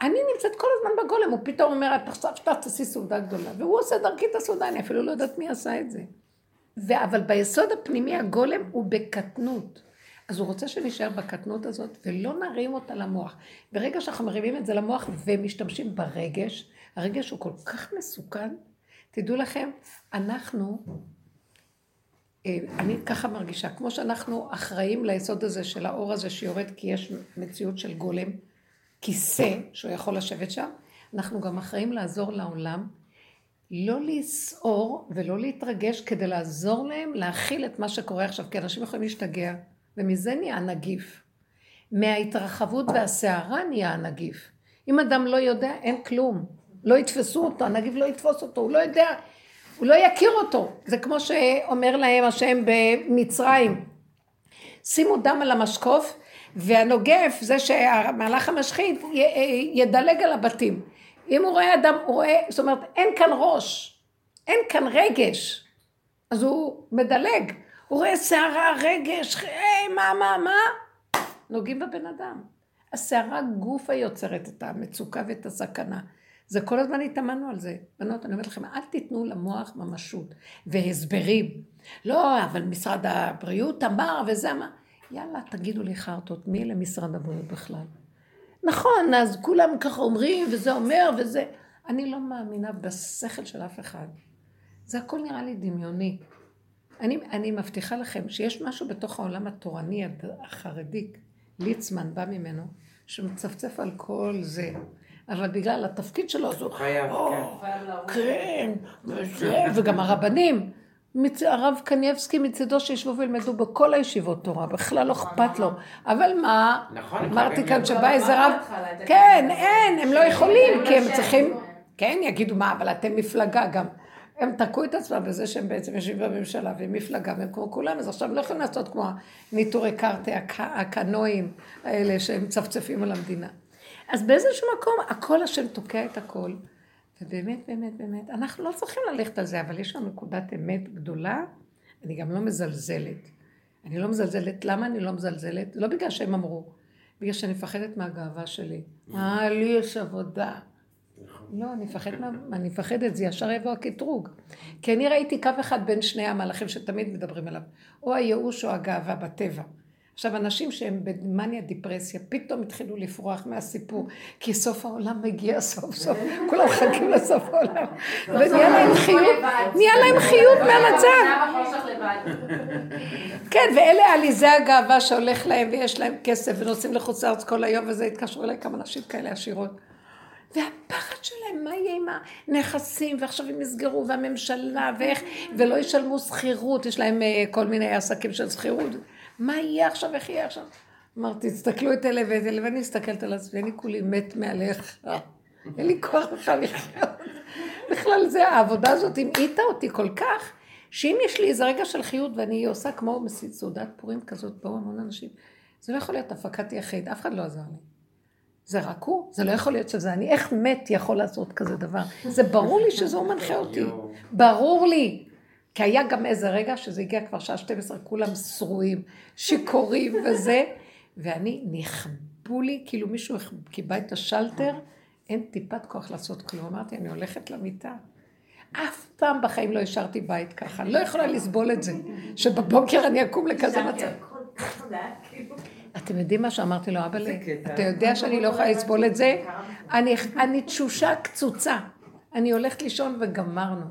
אני נמצאת כל הזמן בגולם, הוא פתאום אומר, אתה עכשיו שאתה תעשי סעודה גדולה, והוא עושה דרכי את הסעודה, אני אפילו לא יודעת מי עשה את זה. אבל ביסוד הפנימי הגולם הוא בקטנות. אז הוא רוצה שנשאר בקטנות הזאת, ולא נרים אותה למוח. ברגע שאנחנו מרימים את זה למוח ומשתמשים ברגש, הרגש הוא כל כך מסוכן, תדעו לכם, אנחנו, אני ככה מרגישה, כמו שאנחנו אחראים ליסוד הזה של האור הזה שיורד, כי יש מציאות של גולם, כיסא שהוא יכול לשבת שם, אנחנו גם אחראים לעזור לעולם, לא לסעור ולא להתרגש, כדי לעזור להם להכיל את מה שקורה עכשיו, כי אנשים יכולים להשתגע, ומזה נהיה הנגיף. מההתרחבות והסערה נהיה הנגיף. אם אדם לא יודע, אין כלום. לא יתפסו אותו, הנגיף לא יתפוס אותו, הוא לא יודע, הוא לא יכיר אותו. זה כמו שאומר להם השם במצרים, שימו דם על המשקוף, והנוגף זה שהמהלך המשחית ידלג על הבתים. אם הוא רואה אדם, הוא רואה, זאת אומרת, אין כאן ראש, אין כאן רגש, אז הוא מדלג. הוא רואה שערה, רגש, היי, מה, מה, מה? נוגעים בבן אדם. השערה גופה יוצרת את המצוקה ואת הסכנה. זה כל הזמן התאמנו על זה. בנות, אני אומרת לכם, אל תיתנו למוח ממשות והסברים. לא, אבל משרד הבריאות אמר וזה מה. יאללה, תגידו לי חרטות, מי למשרד הבריאות בכלל? נכון, אז כולם ככה אומרים וזה אומר וזה. אני לא מאמינה בשכל של אף אחד. זה הכל נראה לי דמיוני. אני, אני מבטיחה לכם שיש משהו בתוך העולם התורני החרדי, ליצמן בא ממנו, שמצפצף על כל זה. אבל בגלל התפקיד שלו, הוא חייב, כן. כן, וגם הרבנים, הרב קניאבסקי מצדו שישבו ולמדו בכל הישיבות תורה, בכלל לא אכפת לו. אבל מה, אמרתי כאן שבא איזה רב, כן, אין, הם לא יכולים, כי הם צריכים, כן, יגידו מה, אבל אתם מפלגה גם. הם תקעו את עצמם בזה שהם בעצם ישיבים בממשלה, והם מפלגה, והם כמו כולם, אז עכשיו לא יכולים לעשות כמו הניטורי קרטי, הקנואים האלה שהם צפצפים על המדינה. אז באיזשהו מקום, הכל השם תוקע את הכל, ובאמת, באמת, באמת, אנחנו לא צריכים ללכת על זה, אבל יש לנו נקודת אמת גדולה, אני גם לא מזלזלת. אני לא מזלזלת, למה אני לא מזלזלת? לא בגלל שהם אמרו, בגלל שאני מפחדת מהגאווה שלי. אה, לי יש עבודה. לא, אני מפחדת, אני מפחדת, זה ישר יבוא הקטרוג. כי אני ראיתי קו אחד בין שני המהלכים שתמיד מדברים עליו, או הייאוש או הגאווה בטבע. עכשיו, אנשים שהם במניה דיפרסיה, פתאום התחילו לפרוח מהסיפור, כי סוף העולם מגיע סוף סוף, כולם חכים לסוף העולם, ונהיה להם חיות, נהיה להם חיות מהמצב. כן, ואלה עליזה הגאווה שהולך להם, ויש להם כסף, ונוסעים לחוץ לארץ כל היום, וזה התקשרו אליי כמה נשים כאלה עשירות. והפחד שלהם, מה יהיה עם הנכסים, ועכשיו הם יסגרו, והממשלה, ואיך, ולא ישלמו שכירות, יש להם כל מיני עסקים של שכירות. מה יהיה עכשיו, איך יהיה עכשיו? אמרתי, תסתכלו את אלה ואת אלה, ואני הסתכלת על עצמי, אני כולי מת מעליך. אין לי כוח בכלל לחיות. בכלל זה, העבודה הזאת המעיטה אותי כל כך, שאם יש לי איזה רגע של חיות, ואני עושה כמו סעודת פורים כזאת, באו המון אנשים, זה לא יכול להיות הפקת יחיד, אף אחד לא עזר לי. זה רק הוא, זה לא יכול להיות שזה אני, איך מת יכול לעשות כזה דבר? זה ברור לי שזה מנחה אותי, ברור לי. כי היה גם איזה רגע שזה הגיע כבר שעה שתים עשרה, כולם שרועים, שיקורים וזה, ואני נחבו לי, כאילו מישהו קיבל את השלטר, אין טיפת כוח לעשות כלום, אמרתי, אני הולכת למיטה. אף פעם בחיים לא השארתי בית ככה, לא יכולה לסבול את זה, שבבוקר אני אקום לכזה מצב. אתם יודעים מה שאמרתי לו, אבל אתה יודע שאני לא יכולה לסבול את זה? אני תשושה קצוצה, אני הולכת לישון וגמרנו.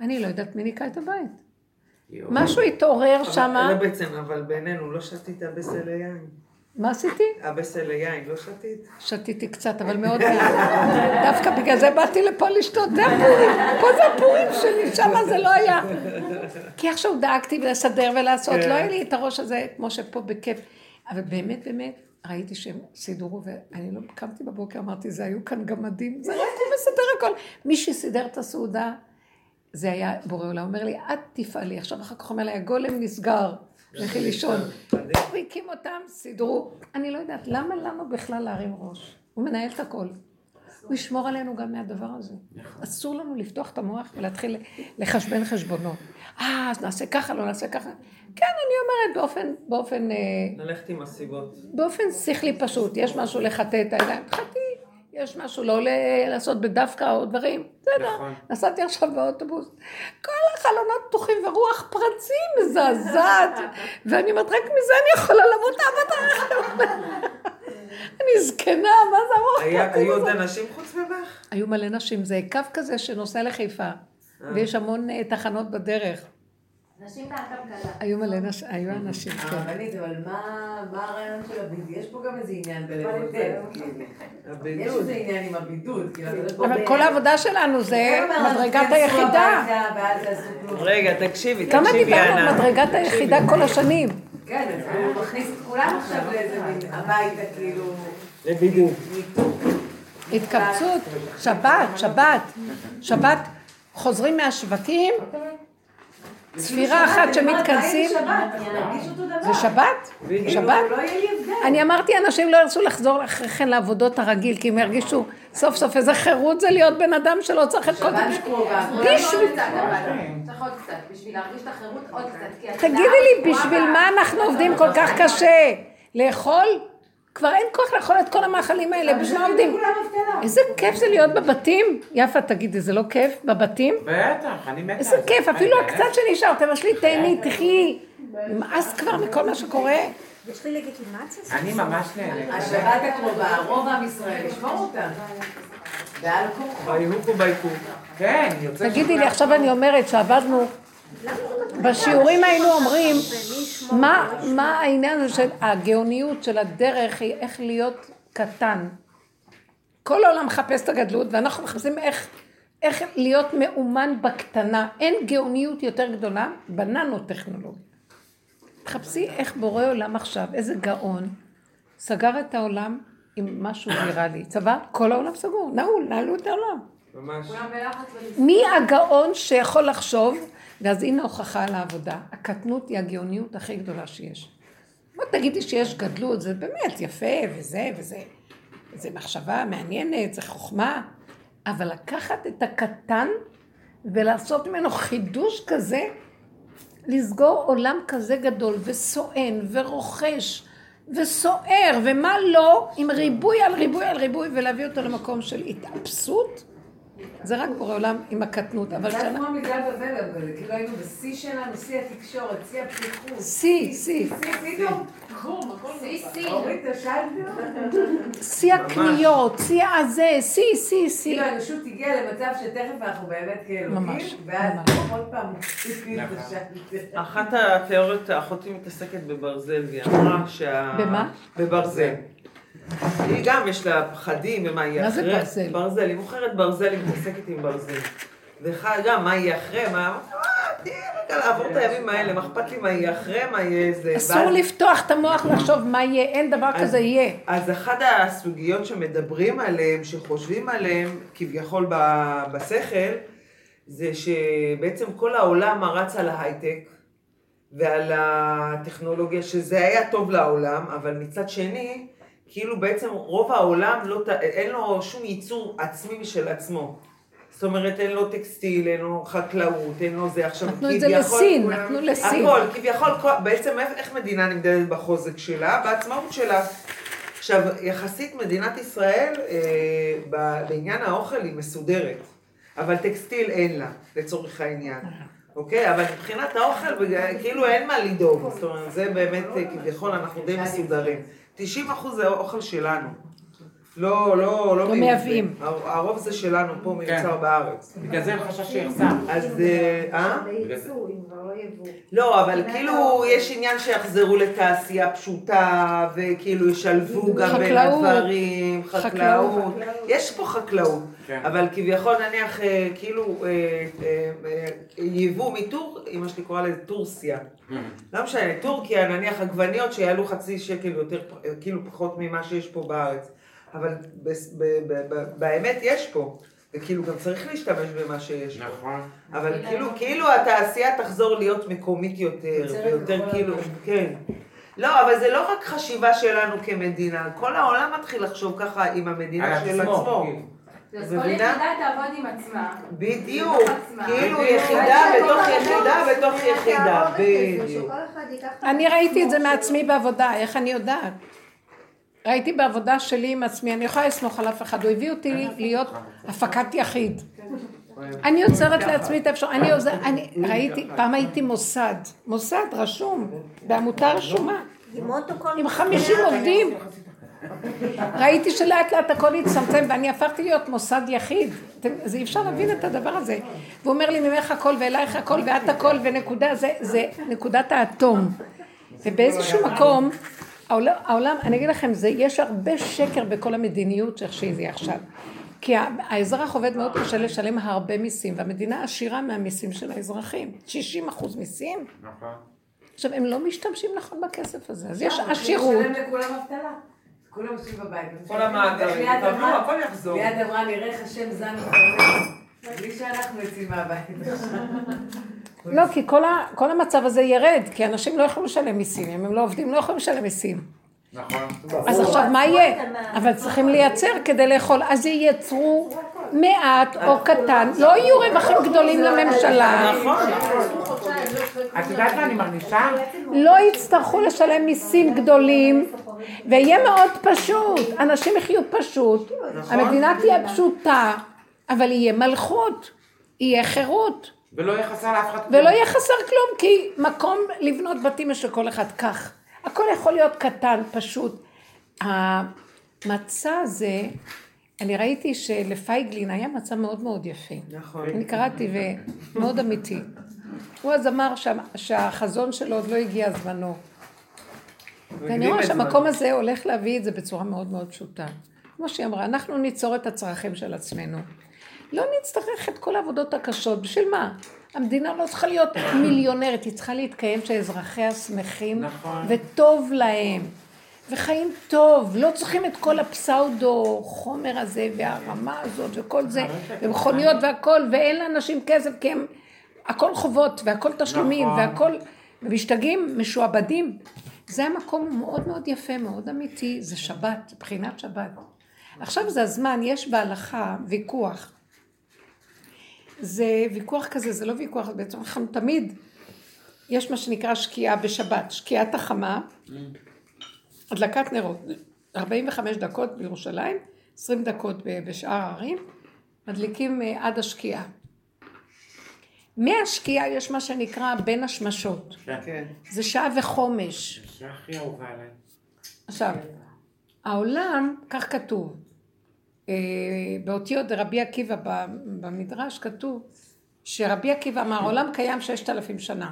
אני לא יודעת מי ניקה את הבית. משהו התעורר שם. לא בעצם, אבל בינינו, לא שתית הבסל היין. מה עשיתי? הבסל היין, לא שתית? שתיתי קצת, אבל מאוד מעט. דווקא בגלל זה באתי לפה לשתות, זה הפורים, פה זה הפורים שלי, שם זה לא היה. כי עכשיו דאגתי לסדר ולעשות, לא היה לי את הראש הזה, כמו שפה בכיף. אבל באמת, באמת, ראיתי שהם סידרו, ואני לא קמתי בבוקר, אמרתי, זה היו כאן גמדים, זה רק הוא מסדר הכל. מי שסידר את הסעודה, זה היה בורא עולם, אומר לי, את תפעלי. עכשיו אחר כך אומר לי, הגולם נסגר, לכי לישון. פריקים אותם, סידרו. אני לא יודעת, למה לנו בכלל להרים ראש? הוא מנהל את הכל. הוא ישמור עלינו גם מהדבר הזה. אסור לנו לפתוח את המוח ולהתחיל לחשבן חשבונות. אה, אז נעשה ככה, לא נעשה ככה. כן, אני אומרת, באופן... נלכת עם הסיבות. באופן שכלי פשוט. יש משהו לחטא את הידיים. חטאתי. יש משהו לא לעשות בדווקא או דברים. בסדר, נסעתי עכשיו באוטובוס. כל החלונות פתוחים ורוח פרצים מזעזעת. ואני אומרת, רק מזה אני יכולה למות אהבת הרכב. אני זקנה, מה זה הרוח פרצים? היו עוד אנשים חוץ ממך? היו מלא נשים, זה קו כזה שנוסע לחיפה. ויש המון תחנות בדרך. נשים מהכלכלה. היו מלא נשים, היו אנשים. אבל מה הרעיון של הבידוד? יש פה גם איזה עניין בלבוד. יש איזה עניין עם הבידוד. אבל כל העבודה שלנו זה מדרגת היחידה. רגע, תקשיבי, תקשיבי. כמה דיברנו על מדרגת היחידה כל השנים? כן, אז הוא מכניס את כולם עכשיו לאיזה מין הביתה, כאילו... לבידוד. התקבצות, שבת, שבת, שבת, חוזרים מהשווקים, ספירה אחת שמתכנסים, זה שבת, שבת, אני אמרתי אנשים לא ירצו לחזור אחרי כן לעבודות הרגיל, כי הם ירגישו סוף סוף איזה חירות זה להיות בן אדם שלא צריך את כל זה, בשביל, בשביל להרגיש את החירות עוד קצת, תגידי לי בשביל מה אנחנו עובדים כל כך קשה, לאכול? כבר אין כוח לאכול את כל המאכלים האלה, בשביל מה עובדים? איזה כיף זה להיות בבתים. יפה, תגידי, זה לא כיף? בבתים? בטח, אני מתה. איזה כיף, אפילו הקצת שנשאר, תמשלי, תהני, תחי. אז כבר מכל מה שקורה. יש לי לגיטימציה? אני ממש נהנה. השבת הקרובה, רוב עם ישראל, לשמור אותה. בעל כוחו. ביהוק ובייקוק. כן, יוצא שכח. תגידי לי, עכשיו אני אומרת שעבדנו, בשיעורים היינו אומרים, מה העניין הזה של הגאוניות של הדרך היא איך להיות קטן. כל העולם מחפש את הגדלות, ואנחנו מחפשים איך איך להיות מאומן בקטנה, אין גאוניות יותר גדולה, בננו-טכנולוגיה. תחפשי איך בורא עולם עכשיו, איזה גאון, סגר את העולם עם משהו ויראלי. צבא, כל העולם סגור, נעול, נעלו את העולם. ממש. מי הגאון שיכול לחשוב, ואז הנה הוכחה על העבודה, הקטנות היא הגאוניות הכי גדולה שיש. מה תגידי שיש גדלות, זה באמת יפה וזה וזה, זה מחשבה מעניינת, זה חוכמה, אבל לקחת את הקטן ולעשות ממנו חידוש כזה, לסגור עולם כזה גדול וסואן ורוכש וסוער ומה לא, עם ריבוי על ריבוי על ריבוי ולהביא אותו למקום של התאפסות, זה רק בורא עולם עם הקטנות. אבל זה כמו מגדל בבלב כזה, כאילו היינו בשיא שלנו, שיא התקשורת, שיא הפתיחות. שיא, שיא. שיא, פתאום, קום, הכל שיא. הורית השלטיות. שיא הקניות, שיא הזה, שיא, שיא, שיא. כאילו, האנושות הגיעה למצב שתכף אנחנו באמת כאלוקים, ואז עוד פעם מוסיפים את השלטיות. אחת התיאוריות, אחותי מתעסקת בברזל, והיא אמרה שה... במה? בברזל. היא גם יש לה פחדים ומה היא אחרי. מה זה ברזל? ברזל, היא מוכרת ברזל, היא מתעסקת עם ברזל. וגם מה היא אחרי, מה... תהיה רגע לעבור את הימים האלה, אכפת לי מה היא אחרי, מה יהיה איזה... אסור לפתוח את המוח לחשוב מה יהיה, אין דבר כזה יהיה. אז אחת הסוגיות שמדברים עליהן, שחושבים עליהן, כביכול בשכל, זה שבעצם כל העולם רץ על ההייטק, ועל הטכנולוגיה, שזה היה טוב לעולם, אבל מצד שני... כאילו בעצם רוב העולם לא, אין לו שום ייצור עצמי משל עצמו. זאת אומרת, אין לו טקסטיל, אין לו חקלאות, אין לו זה. עכשיו, נתנו את זה לסין, כולם, נתנו לסין. הכל, כביכול, בעצם איך מדינה נמדדת בחוזק שלה, בעצמאות שלה. עכשיו, יחסית מדינת ישראל, אה, בעניין האוכל היא מסודרת, אבל טקסטיל אין לה, לצורך העניין. אוקיי? אבל מבחינת האוכל, כאילו אין מה לדאוג. זאת אומרת, זה באמת כביכול, אנחנו די מסודרים. תשעים אחוז זה אוכל שלנו. לא, לא, לא מייבאים. הרוב זה שלנו פה מיוצר בארץ. בגלל זה חשש שיחסר. אז, אה? לא, אבל כאילו יש עניין שיחזרו לתעשייה פשוטה, וכאילו ישלבו גם בין הדברים, חקלאות. יש פה חקלאות, אבל כביכול נניח כאילו ייבוא מטור, אמא שלי קוראה לזה טורסיה. לא משנה, טורקיה נניח עגבניות שיעלו חצי שקל יותר, כאילו פחות ממה שיש פה בארץ. אבל באמת יש פה, וכאילו גם צריך להשתמש במה שיש פה. נכון. אבל כאילו התעשייה תחזור להיות מקומית יותר, ויותר כאילו, כן. לא, אבל זה לא רק חשיבה שלנו כמדינה, כל העולם מתחיל לחשוב ככה עם המדינה של עצמו. אז כל יחידה תעבוד עם עצמה. בדיוק, כאילו יחידה בתוך יחידה בתוך יחידה, בדיוק. אני ראיתי את זה מעצמי בעבודה, איך אני יודעת? ראיתי בעבודה שלי עם עצמי, אני יכולה לסמוך על אף אחד, הוא הביא אותי להיות הפקת יחיד. אני יוצרת לעצמי את האפשר, אני עוזר, אני ראיתי, פעם הייתי מוסד, מוסד רשום, בעמותה רשומה, עם חמישים עובדים. ראיתי שלאט לאט הכל יצמצם, ואני הפכתי להיות מוסד יחיד. זה אי אפשר להבין את הדבר הזה. והוא אומר לי, ממך הכל ואלייך הכל ואת הכל, ונקודה זה, זה נקודת האטום. ובאיזשהו מקום, העולם, העולם, אני אגיד לכם, זה, יש הרבה שקר בכל המדיניות שהיא זה עכשיו. כי האזרח עובד מאוד קשה לשלם הרבה מיסים, והמדינה עשירה מהמיסים של האזרחים. שישים אחוז מיסים. נכון. עכשיו, הם לא משתמשים נכון בכסף הזה, אז יש עשירות. אני משלם לכולם אבטלה. כולם עושים בבית. כל המאגרים, תבלו, הכל יחזור. ליד אמרה, נראה לך שם זן וחזור. בלי שאנחנו יוצאים מהבית. לא, כי כל המצב הזה ירד, כי אנשים לא יכולים לשלם מיסים, אם הם לא עובדים, לא יכולים לשלם מיסים. נכון. אז עכשיו מה יהיה? אבל צריכים לייצר כדי לאכול, אז ייצרו מעט או קטן, לא יהיו רווחים גדולים לממשלה. נכון. את יודעת מה אני מרגישה? לא יצטרכו לשלם מיסים גדולים, ויהיה מאוד פשוט, אנשים יחיו פשוט, המדינה תהיה פשוטה, אבל יהיה מלכות, יהיה חירות. ולא יהיה חסר לאף אחד כלום. ולא יהיה חסר כלום, כי מקום לבנות בתים יש לכל אחד כך. הכל יכול להיות קטן, פשוט. המצע הזה, אני ראיתי שלפייגלין היה מצע מאוד מאוד יפה. נכון. אני קראתי ומאוד אמיתי. הוא אז אמר שה... שהחזון שלו עוד לא הגיע זמנו. ואני רואה שהמקום הזה הולך להביא את זה בצורה מאוד מאוד פשוטה. כמו שהיא אמרה, אנחנו ניצור את הצרכים של עצמנו. לא נצטרך את כל העבודות הקשות, בשביל מה? המדינה לא צריכה להיות מיליונרת, היא צריכה להתקיים שאזרחיה שמחים נכון. וטוב להם. וחיים טוב, לא צריכים את כל הפסאודו חומר הזה והרמה הזאת וכל זה, ומכוניות והכל, ואין לאנשים כסף כי הם הכל חובות והכל תשלומים נכון. והכל, ומשתגעים, משועבדים. זה המקום הוא מאוד מאוד יפה, מאוד אמיתי, זה שבת, בחינת שבת. עכשיו זה הזמן, יש בהלכה ויכוח. זה ויכוח כזה, זה לא ויכוח, בעצם אנחנו תמיד, יש מה שנקרא שקיעה בשבת, שקיעת החמה, הדלקת נרות, ארבעים וחמש דקות בירושלים, עשרים דקות בשאר הערים, מדליקים עד השקיעה. מהשקיעה יש מה שנקרא בין השמשות. כן. זה שעה וחומש. זה שעה הכי אהובה עליי. עכשיו, העולם, כך כתוב, באותיות רבי עקיבא במדרש כתוב, שרבי עקיבא אמר, העולם קיים ששת אלפים שנה.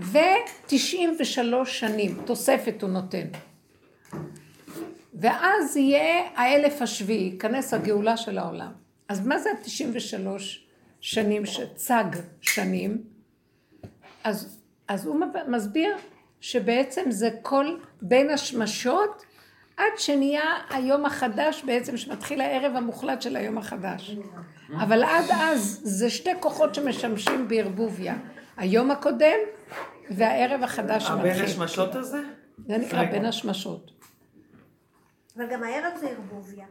ו-תשעים ושלוש שנים, תוספת הוא נותן. ואז יהיה האלף השביעי, ייכנס הגאולה של העולם. אז מה זה ה-תשעים ושלוש שנים, צג שנים? אז, אז הוא מסביר שבעצם זה כל בין השמשות, עד שנהיה היום החדש, בעצם שמתחיל הערב המוחלט של היום החדש. אבל עד אז זה שתי כוחות שמשמשים בערבוביה. היום הקודם והערב החדש שמתחיל. בין השמשות הזה? זה נקרא בין השמשות. אבל גם הערב זה ערבוביה.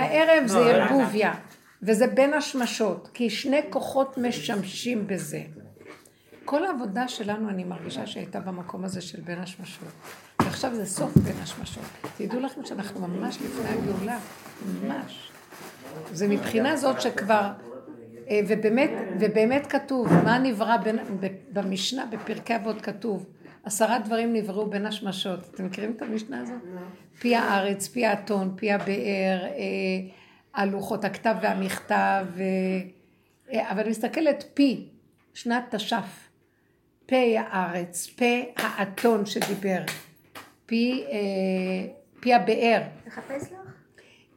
הערב זה ערבוביה, וזה בין השמשות, כי שני כוחות משמשים בזה. כל העבודה שלנו אני מרגישה שהייתה במקום הזה של בין השמשות. ועכשיו זה סוף בין השמשות. תדעו לכם שאנחנו ממש לפני הגאולה, ממש. זה מבחינה זאת שכבר, ובאמת, ובאמת כתוב, מה נברא בין, במשנה, בפרקי אבות כתוב, עשרה דברים נבראו בין השמשות. אתם מכירים את המשנה הזאת? פי הארץ, פי האתון, פי הבאר, הלוחות, הכתב והמכתב, אבל מסתכלת פי, שנת תשף. פי הארץ, פי האתון שדיבר, פי, אה, פי הבאר. לחפש לך?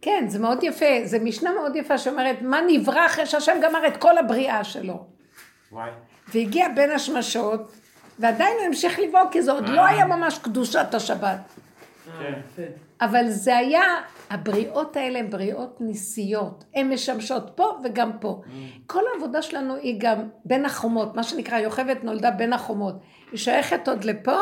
כן, זה מאוד יפה, זה משנה מאוד יפה שאומרת, מה נברא אחרי שהשם גמר את כל הבריאה שלו. וואי. והגיע בין השמשות, ועדיין הוא המשיך לבוא, כי זה עוד לא היה ממש קדושת השבת. כן. אבל זה היה, הבריאות האלה הן בריאות ניסיות, הן משמשות פה וגם פה. כל העבודה שלנו היא גם בין החומות, מה שנקרא יוכבד נולדה בין החומות. היא שייכת עוד לפה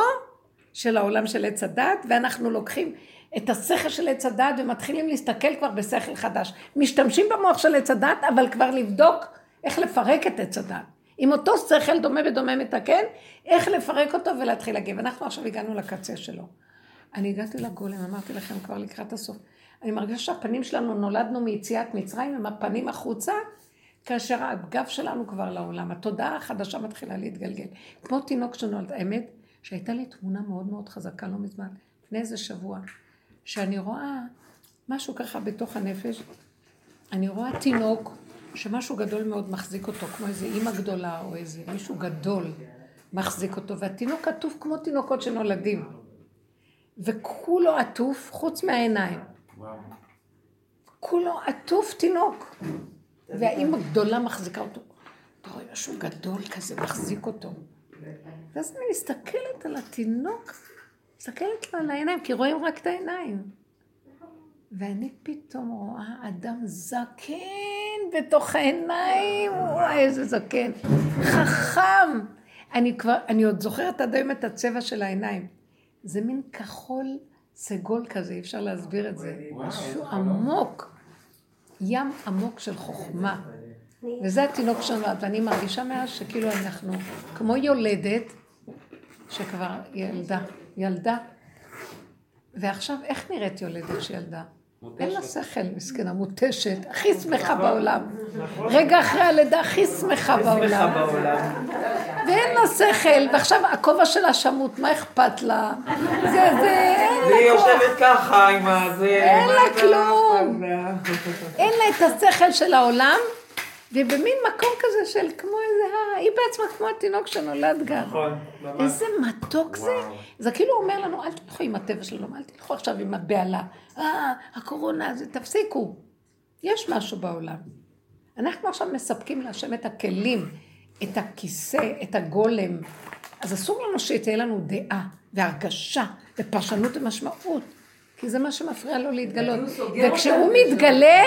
של העולם של עץ הדת, ואנחנו לוקחים את השכל של עץ הדת ומתחילים להסתכל כבר בשכל חדש. משתמשים במוח של עץ הדת, אבל כבר לבדוק איך לפרק את עץ הדת. עם אותו שכל דומה ודומה מתקן, איך לפרק אותו ולהתחיל להגיב. אנחנו עכשיו הגענו לקצה שלו. אני הגעתי לגולם, אמרתי לכם כבר לקראת הסוף. אני מרגישה שהפנים שלנו נולדנו מיציאת מצרים, עם הפנים החוצה, כאשר הגב שלנו כבר לעולם. התודעה החדשה מתחילה להתגלגל. כמו תינוק שנולד, האמת, שהייתה לי תמונה מאוד מאוד חזקה, לא מזמן, לפני איזה שבוע, שאני רואה משהו ככה בתוך הנפש, אני רואה תינוק שמשהו גדול מאוד מחזיק אותו, כמו איזה אימא גדולה או איזה מישהו גדול מחזיק אותו, והתינוק עטוף כמו תינוקות שנולדים. וכולו עטוף חוץ מהעיניים. וואו. כולו עטוף תינוק. והאימא גדולה מחזיקה אותו. אתה רואה משהו גדול כזה, מחזיק אותו. ואז אני מסתכלת על התינוק, מסתכלת לו על העיניים, כי רואים רק את העיניים. ואני פתאום רואה אדם זקן בתוך העיניים. וואי, איזה זקן. חכם. אני כבר, אני עוד זוכרת עד היום את הצבע של העיניים. זה מין כחול סגול כזה, אי אפשר להסביר את זה. משהו עמוק, ים עמוק של חוכמה. וזה התינוק שנולד, ואני מרגישה מאז שכאילו אנחנו, כמו יולדת, שכבר ילדה, ילדה. ועכשיו, איך נראית יולדת שילדה? אין לה שכל, מסכנה, מותשת, הכי שמחה בעולם. רגע אחרי הלידה, הכי שמחה בעולם. ואין לה שכל, ועכשיו הכובע של השמות, מה אכפת לה? זה, זה, אין לה כלום. היא יושבת ככה עם הזה. אין לה כלום. אין לה את השכל של העולם, ובמין מקום כזה של כמו איזה הרה, היא בעצמה כמו התינוק שנולד גם. נכון, ממש. איזה מתוק זה. זה כאילו אומר לנו, אל תלכו עם הטבע שלנו, אל תלכו עכשיו עם הבעלה. אה, הקורונה, תפסיקו. יש משהו בעולם. אנחנו עכשיו מספקים להשם את הכלים, את הכיסא, את הגולם. אז אסור לנו שתהיה לנו דעה והרגשה ופרשנות ומשמעות, כי זה מה שמפריע לו להתגלות. וכשהוא מתגלה,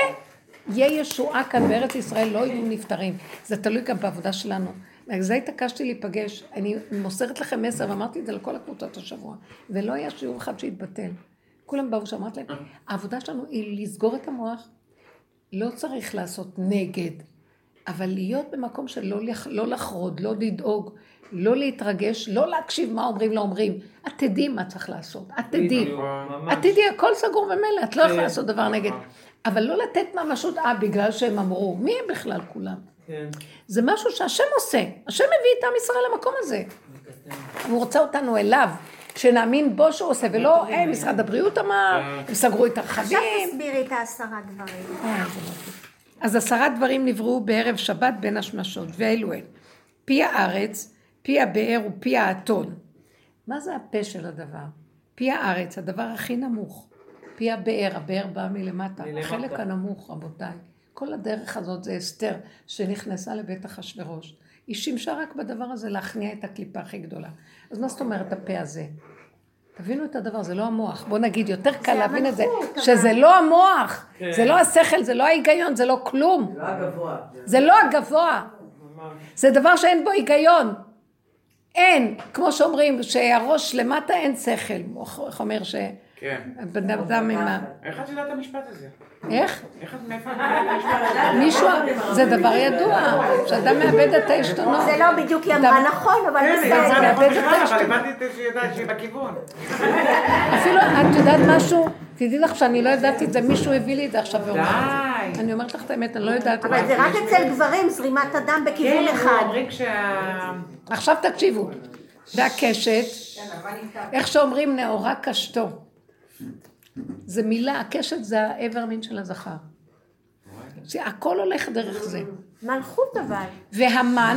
יהיה ישועה כאן בארץ ישראל, לא יהיו נפטרים. זה תלוי גם בעבודה שלנו. זה התעקשתי להיפגש, אני מוסרת לכם מסר, ואמרתי את זה לכל הקבוצות השבוע, ולא היה שיעור אחד שהתבטל. כולם באו שאמרת להם, העבודה שלנו היא לסגור את המוח, לא צריך לעשות נגד, אבל להיות במקום שלא לא לחרוד, לא לדאוג, לא להתרגש, לא להקשיב מה אומרים, לא אומרים. את תדעי מה צריך לעשות, את תדעי. את תדעי, הכל סגור ומלא, את לא יכולה לעשות דבר נגד. אבל לא לתת ממשות, אה, בגלל שהם אמרו, מי הם בכלל כולם? זה משהו שהשם עושה, השם מביא את עם ישראל למקום הזה. הוא רוצה אותנו אליו, שנאמין בו שהוא עושה, ולא, אה, משרד הבריאות אמר, הם סגרו את הרחבים. עכשיו תסבירי את העשרה דברים. אז עשרה דברים נבראו בערב שבת בין השמשות, ואלו אל. פי הארץ, פי הבאר ופי האתון. מה זה הפה של הדבר? פי הארץ, הדבר הכי נמוך. פי הבאר, הבאר בא מלמטה, החלק הנמוך, רבותיי. כל הדרך הזאת זה אסתר שנכנסה לבית אחשוורוש. היא שימשה רק בדבר הזה להכניע את הקליפה הכי גדולה. אז מה זאת אומרת הפה הזה? תבינו את הדבר, זה לא המוח. בוא נגיד, יותר קל להבין את זה, שזה לא המוח, זה לא השכל, זה לא ההיגיון, זה לא כלום. זה לא הגבוה. זה דבר שאין בו היגיון. אין, כמו שאומרים, שהראש למטה אין שכל. איך אומר ש... כן. בן אדם עם ה... איך את יודעת המשפט הזה? איך? איך את מאיפה? מישהו, זה דבר ידוע, שאדם מאבד את העשתונות. זה לא בדיוק יאמרה נכון, אבל מסתכל. זה מאבד את העשתונות. אבל הבנתי את זה שידעת שהיא בכיוון. אפילו, את יודעת משהו? תדעי לך שאני לא יודעת את זה, מישהו הביא לי את זה עכשיו ואומר את זה. אני אומרת לך את האמת, אני לא יודעת. אבל זה רק אצל גברים, זרימת אדם בכיוון אחד. עכשיו תקשיבו. והקשת, איך שאומרים נאורה קשתו. זה מילה, הקשת זה העבר מין של הזכר. הכל הולך דרך זה. מלכות אבל. והמן,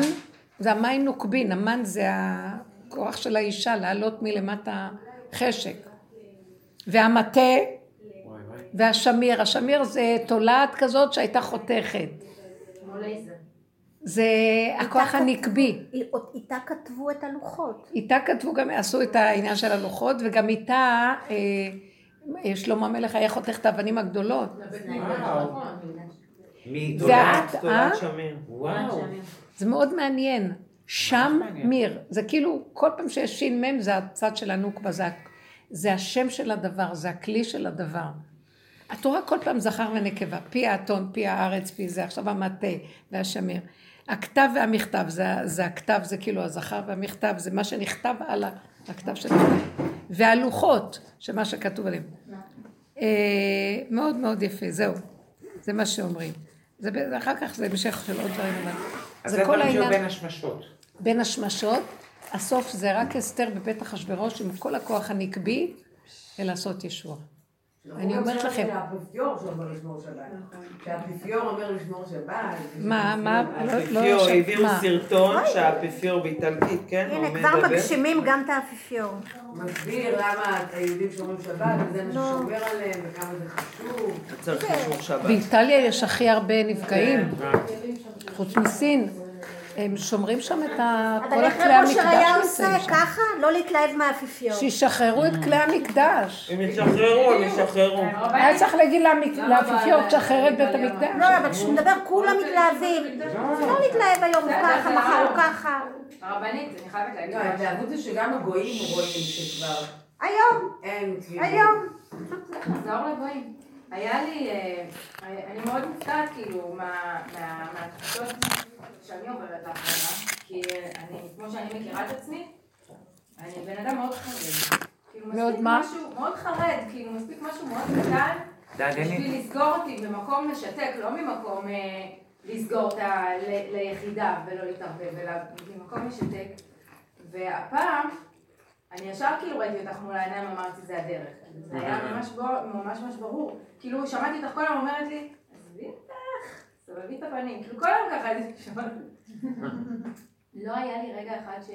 זה המים נוקבין, המן זה הכוח של האישה, לעלות מלמטה חשק. והמטה, והשמיר, השמיר זה תולעת כזאת שהייתה חותכת. זה הכוח הנקבי. איתה כתבו את הלוחות. איתה כתבו גם, עשו את העניין של הלוחות, וגם איתה... שלמה מלך היה חותך את האבנים הגדולות. מדולת, דולת שמיר. וואו. זה מאוד מעניין. שם מיר. זה כאילו, כל פעם שיש שין מם, זה הצד של הנוקבה, זה השם של הדבר, זה הכלי של הדבר. התורה כל פעם זכר ונקבה. פי האתון, פי הארץ, פי זה. עכשיו המטה והשמיר. הכתב והמכתב, זה הכתב, זה כאילו הזכר והמכתב, זה מה שנכתב על הכתב של הכתב. והלוחות, שמה שכתוב עליהם. מאוד מאוד יפה, זהו. זה מה שאומרים. אחר כך זה המשך של עוד דברים. אז זה כל העניין. בין השמשות. בין השמשות. הסוף זה רק אסתר בבית אחשוורוש עם כל הכוח הנקבי, ולעשות ישועה. אני אומרת לכם. האפיפיור שאומר לשמור שבת. שהאפיפיור אומר לשמור שבת. מה, מה? האפיפיור, העבירו סרטון שהאפיפיור באיטלקית, כן? הנה, כבר מגשימים גם את האפיפיור. מסביר למה היהודים שומרים שבת, וזה מה ששומר עליהם, וכמה זה חשוב. צריך לשמור שבת. באיטליה יש הכי הרבה נפגעים. חוץ מסין. הם שומרים שם את כל הכלי המקדש. אבל איך היה עושה ככה? לא להתלהב מהאפיפיור. שישחררו את כלי המקדש. הם ישחררו, הם ישחררו. היה צריך להגיד לאפיפיור, תשחרר את בית המקדש. לא, אבל כשמדבר כולם מתלהבים. לא להתלהב היום ככה, מחר או ככה. הרבנית, אני חייבת להגיד. לא, ההתלהבות זה שגם הגויים רואים שכבר... היום. אין. היום. נחזור לגויים. היה לי... אני מאוד מופתעת כאילו מהתפשות... שאני עוברת לאחרונה, כי אני, כמו שאני מכירה את עצמי, אני בן אדם מאוד חרד. מאוד מה? מאוד חרד, כאילו מספיק משהו מאוד קטן, בשביל לסגור אותי במקום משתק, לא ממקום לסגור אותה ליחידה ולא להתערבב, אלא במקום משתק. והפעם, אני ישר כאילו ראיתי אותך מול העיניים, אמרתי, זה הדרך. זה היה ממש ממש ברור. כאילו, שמעתי אותך כל היום אומרת לי, עזבי אותך. סובבי את הפנים, כאילו כל היום ככה הייתי שמעת. לא היה לי רגע אחד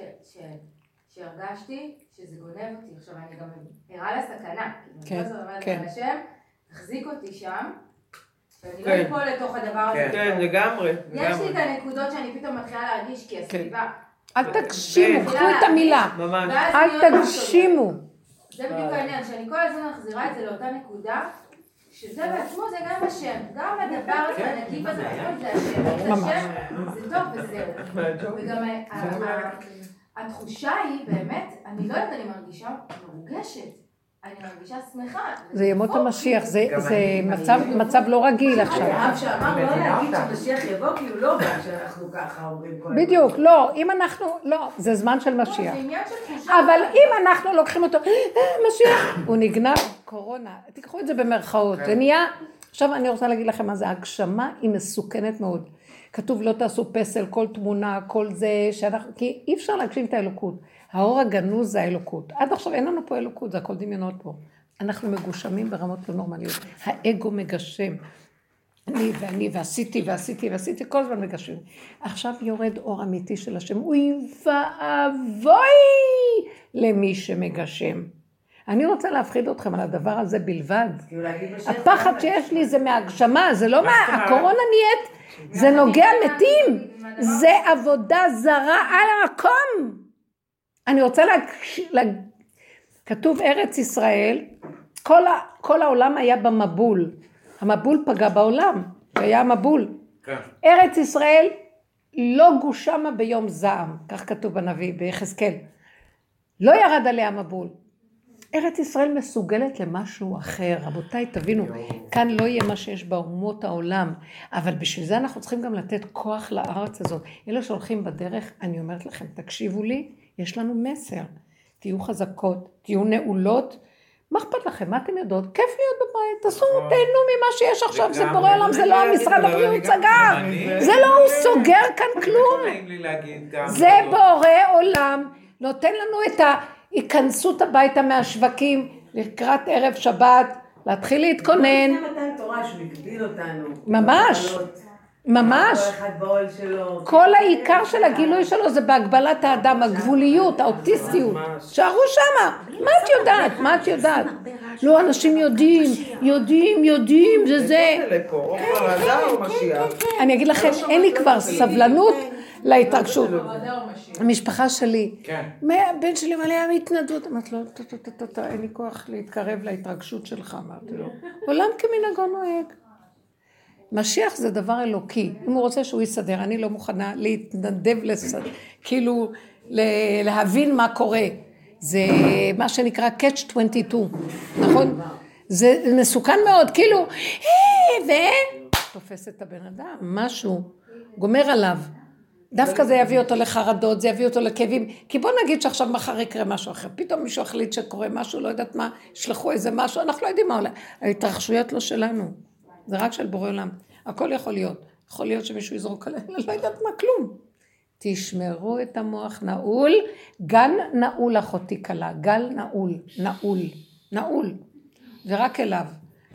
שהרגשתי שזה גונב אותי, עכשיו אני גם הראה לסכנה, כאילו אני לא זו אומרת על השם, החזיק אותי שם, ואני לא פה לתוך הדבר הזה. כן, לגמרי. יש לי את הנקודות שאני פתאום מתחילה להרגיש, כי הסביבה... אל תגשימו, קחו את המילה. אל תגשימו. זה בדיוק העניין, שאני כל הזמן מחזירה את זה לאותה נקודה, שזה בעצמו זה גם השם, גם הדבר הזה, הנגיב הזה, זה השם, זה השם, זה טוב וזהו. וגם התחושה היא באמת, אני לא יודעת, אני מרגישה מורגשת. אני מרגישה שמחה. זה ימות המשיח, זה מצב לא רגיל עכשיו. אף שאמר לא להגיד שמשיח יבוא, כי הוא לא בא שאנחנו ככה אומרים כל... בדיוק, לא, אם אנחנו, לא, זה זמן של משיח. אבל אם אנחנו לוקחים אותו, משיח, הוא נגנב, קורונה, תיקחו את זה במרכאות, זה נהיה, עכשיו אני רוצה להגיד לכם מה זה, ההגשמה היא מסוכנת מאוד. כתוב לא תעשו פסל, כל תמונה, כל זה, שאנחנו, כי אי אפשר להגשים את האלוקות. האור הגנוז זה האלוקות. עד עכשיו אין לנו פה אלוקות, זה הכל דמיונות פה. אנחנו מגושמים ברמות לא נורמליות. האגו מגשם. אני ואני ועשיתי ועשיתי ועשיתי, כל הזמן מגשם. עכשיו יורד אור אמיתי של השם. אוי ואבוי למי שמגשם. אני רוצה להפחיד אתכם על הדבר הזה בלבד. הפחד שיש לי זה מהגשמה, זה לא מה, הקורונה נהיית, זה נוגע מתים. זה עבודה זרה על המקום. אני רוצה להגש... לה... כתוב ארץ ישראל, כל, ה... כל העולם היה במבול, המבול פגע בעולם, היה המבול. כן. ארץ ישראל לא גושמה ביום זעם, כך כתוב בנביא, ביחזקאל. לא ירד עליה המבול. ארץ ישראל מסוגלת למשהו אחר, רבותיי תבינו, כאן לא יהיה מה שיש באומות העולם, אבל בשביל זה אנחנו צריכים גם לתת כוח לארץ הזאת. אלה שהולכים בדרך, אני אומרת לכם, תקשיבו לי, יש לנו מסר, תהיו חזקות, תהיו נעולות, מה אכפת לכם, מה אתם יודעות? כיף להיות בבית, תעשו, תהנו ממה שיש עכשיו, זה בורא עולם, זה לא המשרד הבריאות סגר, זה לא, הוא סוגר כאן כלום, זה בורא עולם, נותן לנו את ההיכנסות הביתה מהשווקים, לקראת ערב שבת, להתחיל להתכונן. זה מתן תורה שמקביל אותנו. ממש. ממש, כל העיקר של הגילוי שלו זה בהגבלת האדם, הגבוליות, האוטיסטיות, שערו שמה, מה את יודעת, מה את יודעת? לא, אנשים יודעים, יודעים, יודעים, זה זה. אני אגיד לכם, אין לי כבר סבלנות להתרגשות. המשפחה שלי, הבן שלי מלא המתנדבות, אמרת לו, אין לי כוח להתקרב להתרגשות שלך, אמרתי לו, עולם כמנהגו נוהג. משיח זה דבר אלוקי, אם הוא רוצה שהוא יסדר, אני לא מוכנה להתנדב, כאילו להבין מה קורה, זה מה שנקרא catch עשרים ושתיים, נכון? זה מסוכן מאוד, כאילו, ו... תופס את הבן אדם, משהו, גומר עליו, דווקא זה יביא אותו לחרדות, זה יביא אותו לכאבים, כי בוא נגיד שעכשיו מחר יקרה משהו אחר, פתאום מישהו החליט שקורה משהו, לא יודעת מה, שלחו איזה משהו, אנחנו לא יודעים מה עולה, ההתרחשויות לא שלנו. זה רק של בורא עולם. הכל יכול להיות. יכול להיות שמישהו יזרוק עליהם, לא יודעת מה, כלום. תשמרו את המוח נעול, גן נעול אחותי קלה, גל נעול, נעול, נעול. ורק אליו.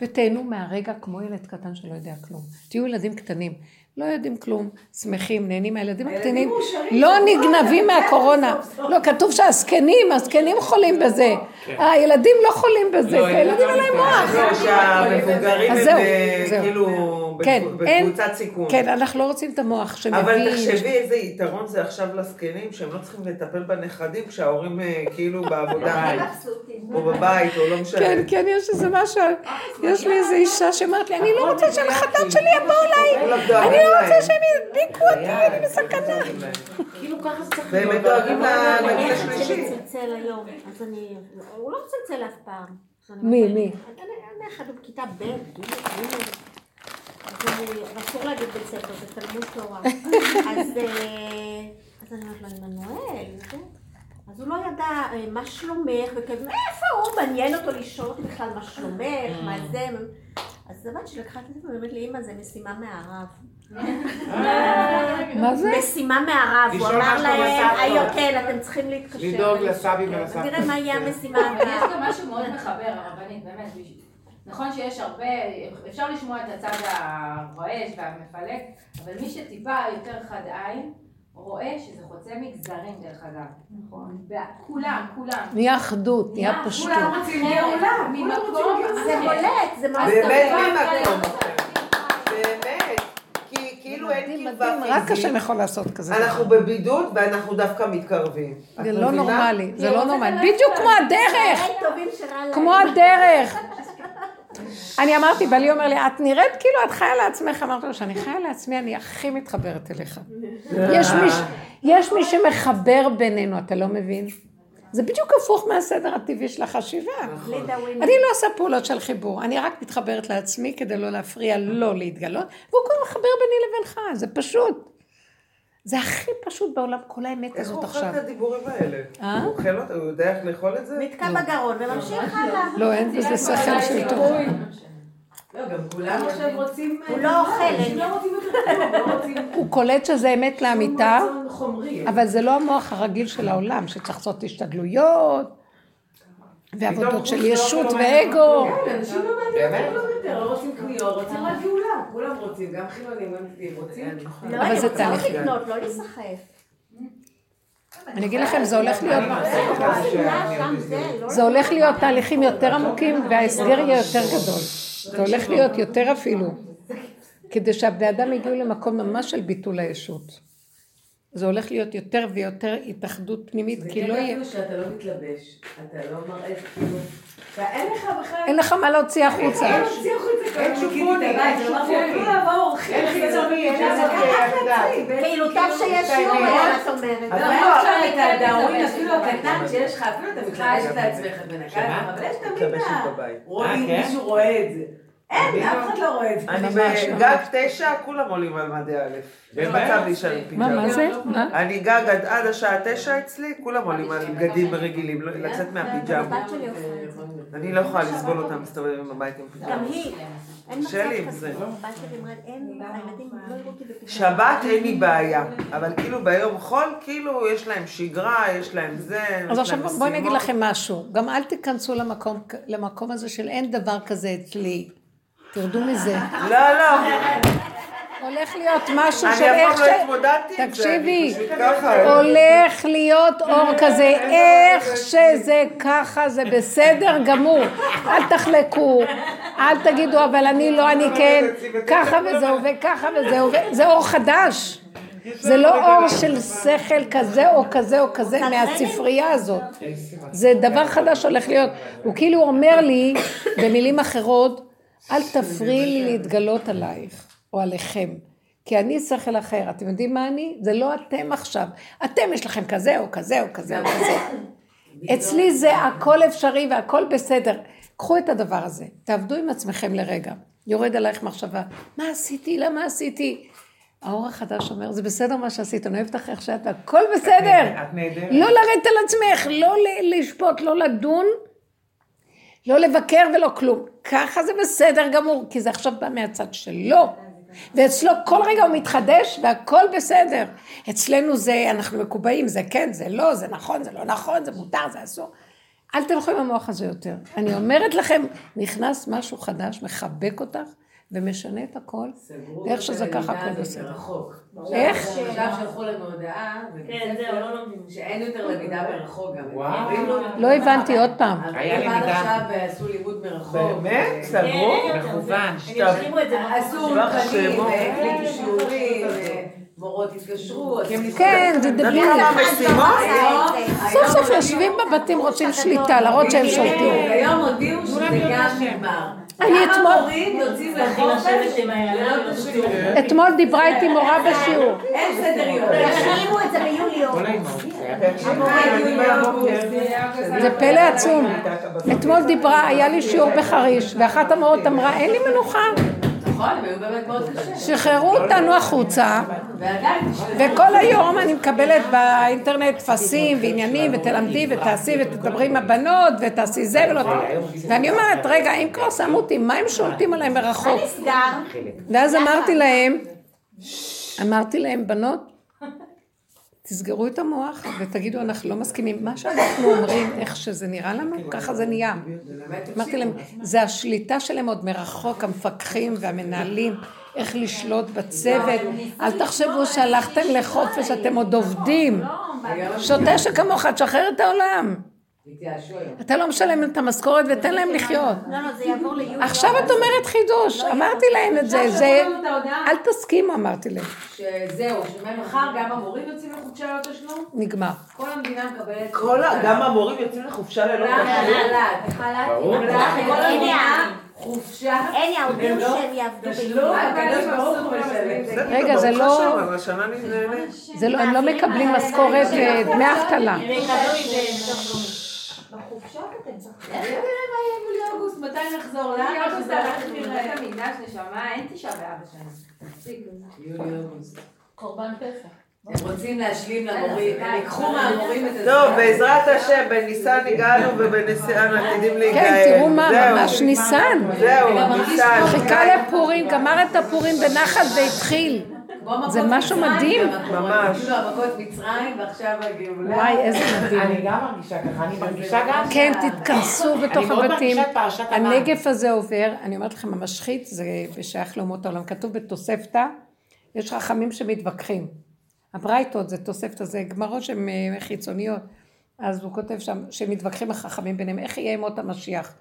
ותהנו מהרגע כמו ילד קטן שלא יודע כלום. תהיו ילדים קטנים, לא יודעים כלום, שמחים, נהנים, הילדים הקטנים לא נגנבים מהקורונה. לא, כתוב שהזקנים, הזקנים חולים בזה. הילדים לא חולים בזה, הילדים עליהם מוח. לא, שהמבוגרים הם כאילו בקבוצת סיכון. כן, אנחנו לא רוצים את המוח שמביא. אבל תחשבי איזה יתרון זה עכשיו לזקנים, שהם לא צריכים לטפל בנכדים, כשההורים כאילו בעבודה או בבית או לא משנה. כן, כן, יש איזה משהו, יש לי איזו אישה שאמרת לי, אני לא רוצה שהחתן שלי יבוא אולי. אני לא רוצה שהם ידביקו אותי, אני מסכנה. כאילו ככה זה צריך... באמת דואגים להגיד השלישי. לצלצל היום, אז אני... הוא לא מצלצל אף פעם. מי, מי? אני אחד בכיתה ב', ג', ג', אסור להגיד בית ספר, זה תלמוד תורה. אז אני אומרת לו, עמנואל, אז הוא לא ידע מה שלומך, וכאילו, איפה הוא? מעניין אותו לשאול אותי בכלל מה שלומך, מה זה... אז הבת שלקחה את זה באמת לאמא, זה משימה מהערב. מה זה? משימה מהערב, הוא אמר להם, היוקל, אתם צריכים להתקשר. לדאוג לסבי ולסבי. תראה מה יהיה המשימה מהערב. יש גם משהו מאוד מחבר, הרבנית, באמת. נכון שיש הרבה, אפשר לשמוע את הצד הרועש והמפלק, אבל מי שטיפה יותר חד עין, רואה שזה חוצה מגזרים דרך אגב. נכון. כולם, כולם. נהיה אחדות, נהיה פשוט. כולם רוצים, נהיה עולם. ממקום, זה הולך, זה מה זה. באמת ממקום. מדהים, מדהים, רק השם יכול לעשות כזה. אנחנו בבידוד ואנחנו דווקא מתקרבים. זה לא נורמלי, זה לא נורמלי. בדיוק כמו הדרך. כמו הדרך. אני אמרתי, בעלי אומר לי, את נראית כאילו את חיה לעצמך. אמרתי לו, שאני חיה לעצמי, אני הכי מתחברת אליך. יש מי שמחבר בינינו, אתה לא מבין? זה בדיוק הפוך מהסדר הטבעי של החשיבה. אני לא עושה פעולות של חיבור, אני רק מתחברת לעצמי כדי לא להפריע, לא להתגלות, והוא כל מחבר ביני לבינך, זה פשוט. זה הכי פשוט בעולם, כל האמת הזאת עכשיו. איך הוא אוכל את הדיבורים האלה? הוא אוכל אותה, הוא יודע איך לאכול את זה? מתקע בגרון וממשיך הלאה. לא, אין בזה שכל של טוב. לא, גם כולם עכשיו רוצים... הוא לא אוכל. הוא קולט שזה אמת לאמיתה, אבל זה לא המוח הרגיל של העולם, שצריך לעשות השתדלויות, ועבודות של ישות ואגו. כן, אנשים לא מעניינים כלום יותר, לא רוצים קניות, רוצים רק גאולה. כולם רוצים, גם חילונים, גם דתיים רוצים. אבל זה תהליך. צריך לקנות, לא להיסחף. אני אגיד לכם, זה הולך להיות... זה הולך להיות תהליכים יותר עמוקים, וההסגר יהיה יותר גדול. זה הולך להיות יותר אפילו, כדי שהבני אדם יגיעו למקום ממש של ביטול הישות. זה הולך להיות יותר ויותר התאחדות פנימית, כי לא יהיה... זה כאילו שאתה לא מתלבש, אתה לא מראה כאילו... ואין לך בכלל... אין לך מה להוציא החוצה. אין להוציא החוצה. אין שופוני, אין שופוני. אין לעבור, אין חיצוני, אין לעבור. פעילותיו שיש יום, היה את אומרת. אבל לא עכשיו את הדאורים, אפילו הקטן שיש לך, אפילו אתה בכלל יש את העצמך בנקה, אבל יש תמיד מה. רואים, מישהו רואה את זה. אין, אף אחד לא רואה את זה. אני בגג תשע, כולם עולים על מדי א'. אין מצב להישאר פיגר. מה זה? אני גג עד השעה תשע אצלי, כולם עולים על בגדים רגילים, לצאת מהפיג'אמה. אני לא יכולה לסבול אותם, מסתובב עם הבית עם פיג'אמה. גם היא. שלי עם זה. שבת אין לי בעיה, אבל כאילו ביום חול, כאילו יש להם שגרה, יש להם זה, יש להם משימות. אז עכשיו בואי נגיד לכם משהו. גם אל תיכנסו למקום הזה של אין דבר כזה אצלי. תרדו מזה. לא, לא. הולך להיות משהו של איך ש... אני אף פעם לא התמודדתי עם זה. תקשיבי, הולך להיות אור כזה, איך שזה ככה, זה בסדר גמור. אל תחלקו, אל תגידו, אבל אני לא, אני כן, ככה וזהו וככה וזהו, זה אור חדש. זה לא אור של שכל כזה או כזה או כזה מהספרייה הזאת. זה דבר חדש הולך להיות. הוא כאילו אומר לי, במילים אחרות, אל תפריעי לי להתגלות עלייך או עליכם, כי אני שכל אחר. אתם יודעים מה אני? זה לא אתם עכשיו. אתם יש לכם כזה או כזה או כזה או כזה. אצלי זה הכל אפשרי והכל בסדר. קחו את הדבר הזה, תעבדו עם עצמכם לרגע. יורד עלייך מחשבה, מה עשיתי? למה עשיתי? האור החדש אומר, זה בסדר מה שעשית, אני אוהבת אחריך שאתה, הכל בסדר. לא לרדת על עצמך, לא לשפוט, לא לדון, לא לבקר ולא כלום. ככה זה בסדר גמור, כי זה עכשיו בא מהצד שלו. ואצלו כל רגע הוא מתחדש והכל בסדר. אצלנו זה, אנחנו מקובעים, זה כן, זה לא, זה נכון, זה לא נכון, זה מותר, זה אסור. אל תלכו עם המוח הזה יותר. אני אומרת לכם, נכנס משהו חדש, מחבק אותך ומשנה את הכל. איך שזה ככה הכל בסדר. איך? עכשיו שלחו לנו הודעה, שאין יותר למידה מרחוק. לא הבנתי עוד פעם. היה למידה. עכשיו עשו לימוד מרחוק. באמת? סגרו? מכוון. עשו פנים, והקליטו שיעורים. מורות התקשרו. כן, זה דבילי. סוף סוף יושבים בבתים, רוצים שליטה, להראות שהם שולטים. היום הודיעו שזה גם נגמר. כמה מורים יוצאים לחופש? אתמול דיברה איתי מורה בשיעור. אין סדר יום. תשאירו את זה ביולי אוגוסט. זה פלא עצום. אתמול דיברה, היה לי שיעור בחריש, ואחת המורות אמרה, אין לי מנוחה. שחררו אותנו החוצה, וכל היום אני מקבלת באינטרנט תפסים ועניינים, ותלמדי ותעשי ותדברי עם הבנות ותעשי זה ולא, ואני אומרת, רגע, אם כבר שמו אותי, מה הם שולטים עליהם מרחוק? ואז אמרתי להם, אמרתי להם, בנות, תסגרו את המוח ותגידו, אנחנו לא מסכימים. מה שאנחנו אומרים, איך שזה נראה לנו, ככה זה נהיה. אמרתי להם, זה השליטה שלהם עוד מרחוק, המפקחים והמנהלים, איך לשלוט בצוות. אל תחשבו שהלכתם לחופש, אתם עוד עובדים. שוטה שכמוך, תשחרר את העולם. אתה לא משלם את המשכורת ותן להם לחיות. לא, לא, זה יעבור ליולי. עכשיו את אומרת חידוש, אמרתי להם את זה, זה... אל תסכים, אמרתי להם. שזהו, שמחר גם המורים יוצאים לחופשה ללא תשלום? נגמר. כל המדינה מקבלת... כל, גם המורים יוצאים לחופשה ללא תשלום? חל"ת, חל"ת. ברור. חופשה. אין יעודים שהם יעבדו בגלל. רגע, זה לא... הם לא מקבלים משכורת דמי אבטלה. בחופשות אתם צריכים. איך נראה מה יהיה מול אוגוסט? מתי נחזור? יולי אוגוסט אנחנו נראה את המקדש נשמה, אין תשעה באב השנה. תפסיק. יולי אוגוסט. קורבן פסח. הם רוצים להשלים למורים, לקחו מהמורים את זה. לא, בעזרת השם, בניסן הגענו ובניסן עתידים להיגאל. כן, תראו מה, ממש ניסן. זהו, ניסן. חיכה לפורים, גמר את הפורים בנחת והתחיל. זה משהו מדהים. ממש. כאילו המכות מצרים ועכשיו הגאולה. וואי, איזה מדהים. אני גם מרגישה ככה, אני מרגישה גם. כן, תתכנסו בתוך הבתים. הנגף הזה עובר, אני אומרת לכם, המשחית, זה בשייך לאומות העולם. כתוב בתוספתא, יש חכמים שמתווכחים. הברייתות זה תוספתא, זה גמרות שהן חיצוניות. אז הוא כותב שם, שמתווכחים החכמים ביניהם, איך יהיה ימות המשיח?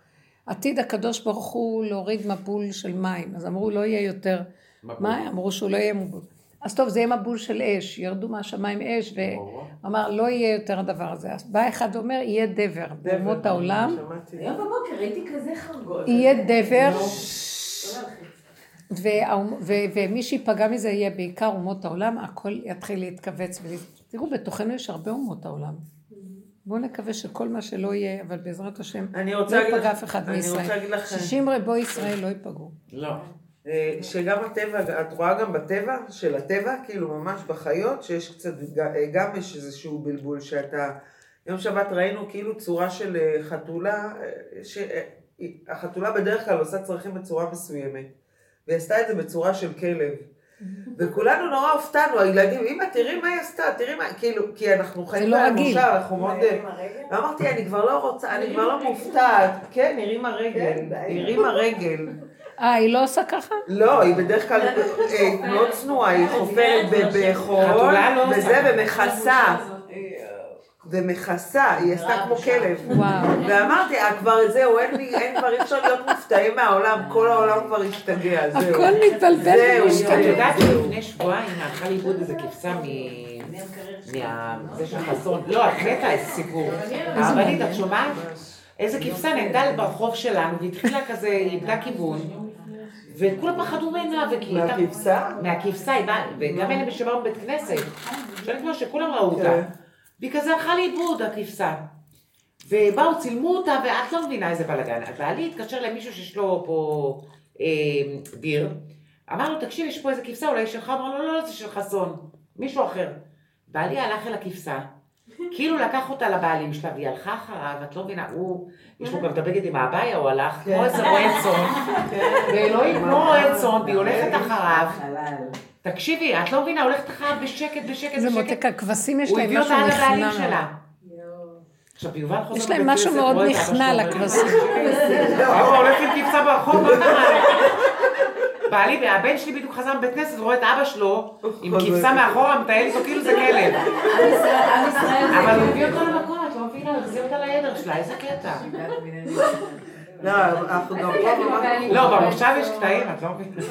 עתיד הקדוש ברוך הוא להוריד מבול של מים. אז אמרו, לא יהיה יותר... מה? אמרו שהוא לא יהיה מבול. אז טוב, זה יהיה מבול של אש, ירדו מהשמיים אש, ואמר, לא יהיה יותר הדבר הזה. אז בא אחד ואומר, יהיה דבר, באומות העולם. היום בבוקר, ראיתי כזה חרגול. יהיה דבר, ומי שיפגע מזה יהיה בעיקר אומות העולם, הכל יתחיל להתכווץ. תראו, בתוכנו יש הרבה אומות העולם. בואו נקווה שכל מה שלא יהיה, אבל בעזרת השם, לא יפגע אף אחד מישראל. שישים רבו ישראל לא ייפגעו. לא. שגם הטבע, את רואה גם בטבע, של הטבע, כאילו ממש בחיות, שיש קצת, גם יש איזשהו בלבול שאתה, יום שבת ראינו כאילו צורה של חתולה, שהחתולה בדרך כלל עושה צרכים בצורה מסוימת, והיא עשתה את זה בצורה של כלב, וכולנו נורא הופתענו, הילדים, אמא תראי מה היא עשתה, תראי מה, כאילו, כי אנחנו חיים במושה, אנחנו מאוד, אמרתי, אני כבר לא רוצה, אני כבר לא מופתעת, כן, נראים הרגל, נראים הרגל, אה, היא לא עושה ככה? לא, היא בדרך כלל לא צנועה, היא חופרת בחורון, וזה ומכסה, ומכסה, היא עשתה כמו כלב. ואמרתי, כבר זהו, אין כבר אי אפשר להיות מופתעים מהעולם, כל העולם כבר השתגע, זהו. הכל מתבלבל ומשתגע. את יודעת, לפני שבועיים הלכה לאיבוד איזה כבשה מזה של חסון. לא, את נתה איזה סיפור. הרבנית, את שומעת? איזה כבשה נעדה ברחוב שלנו, והתחילה כזה, היא איבדה כיוון, וכולם פחדו ממנה, מהכבשה? מהכבשה, וגם אלה בשמר בבית כנסת, שאני כבר שכולם ראו אותה, והיא כזה הלכה לאיבוד, הכבשה, ובאו, צילמו אותה, ואת לא מבינה איזה בלגן, אז בעלי התקשר למישהו שיש לו פה דיר, אמר לו, תקשיב, יש פה איזה כבשה, אולי שלך, אמר לו, לא, לא, זה של חסון, מישהו אחר, בעלי הלך אל הכבשה, כאילו לקח אותה לבעלים שלה, והיא הלכה אחריו, את לא מבינה, הוא, יש לו גם את הבגד עם האבאיה, הוא הלך, כמו איזה רועה צאן, ואלוהים כמו רועה צאן, והיא הולכת אחריו, תקשיבי, את לא מבינה, הולכת אחריו בשקט, בשקט, זה מותק, הכבשים יש להם משהו נכנע. יש להם משהו מאוד נכנע לכבשים. אבא הולך עם כבשה ברחוב, בעלי, והבן שלי בדיוק חזר מבית כנסת, רואה את אבא שלו עם כבשה מאחורה, מטייל אותו כאילו זה כלב. אבל הוא הביא אותו למקום, את לא מבינה, הוא החזיר אותה לידר שלה, איזה קטע. לא, אנחנו גם פה... לא, במושב יש קטעים, את לא מבינה.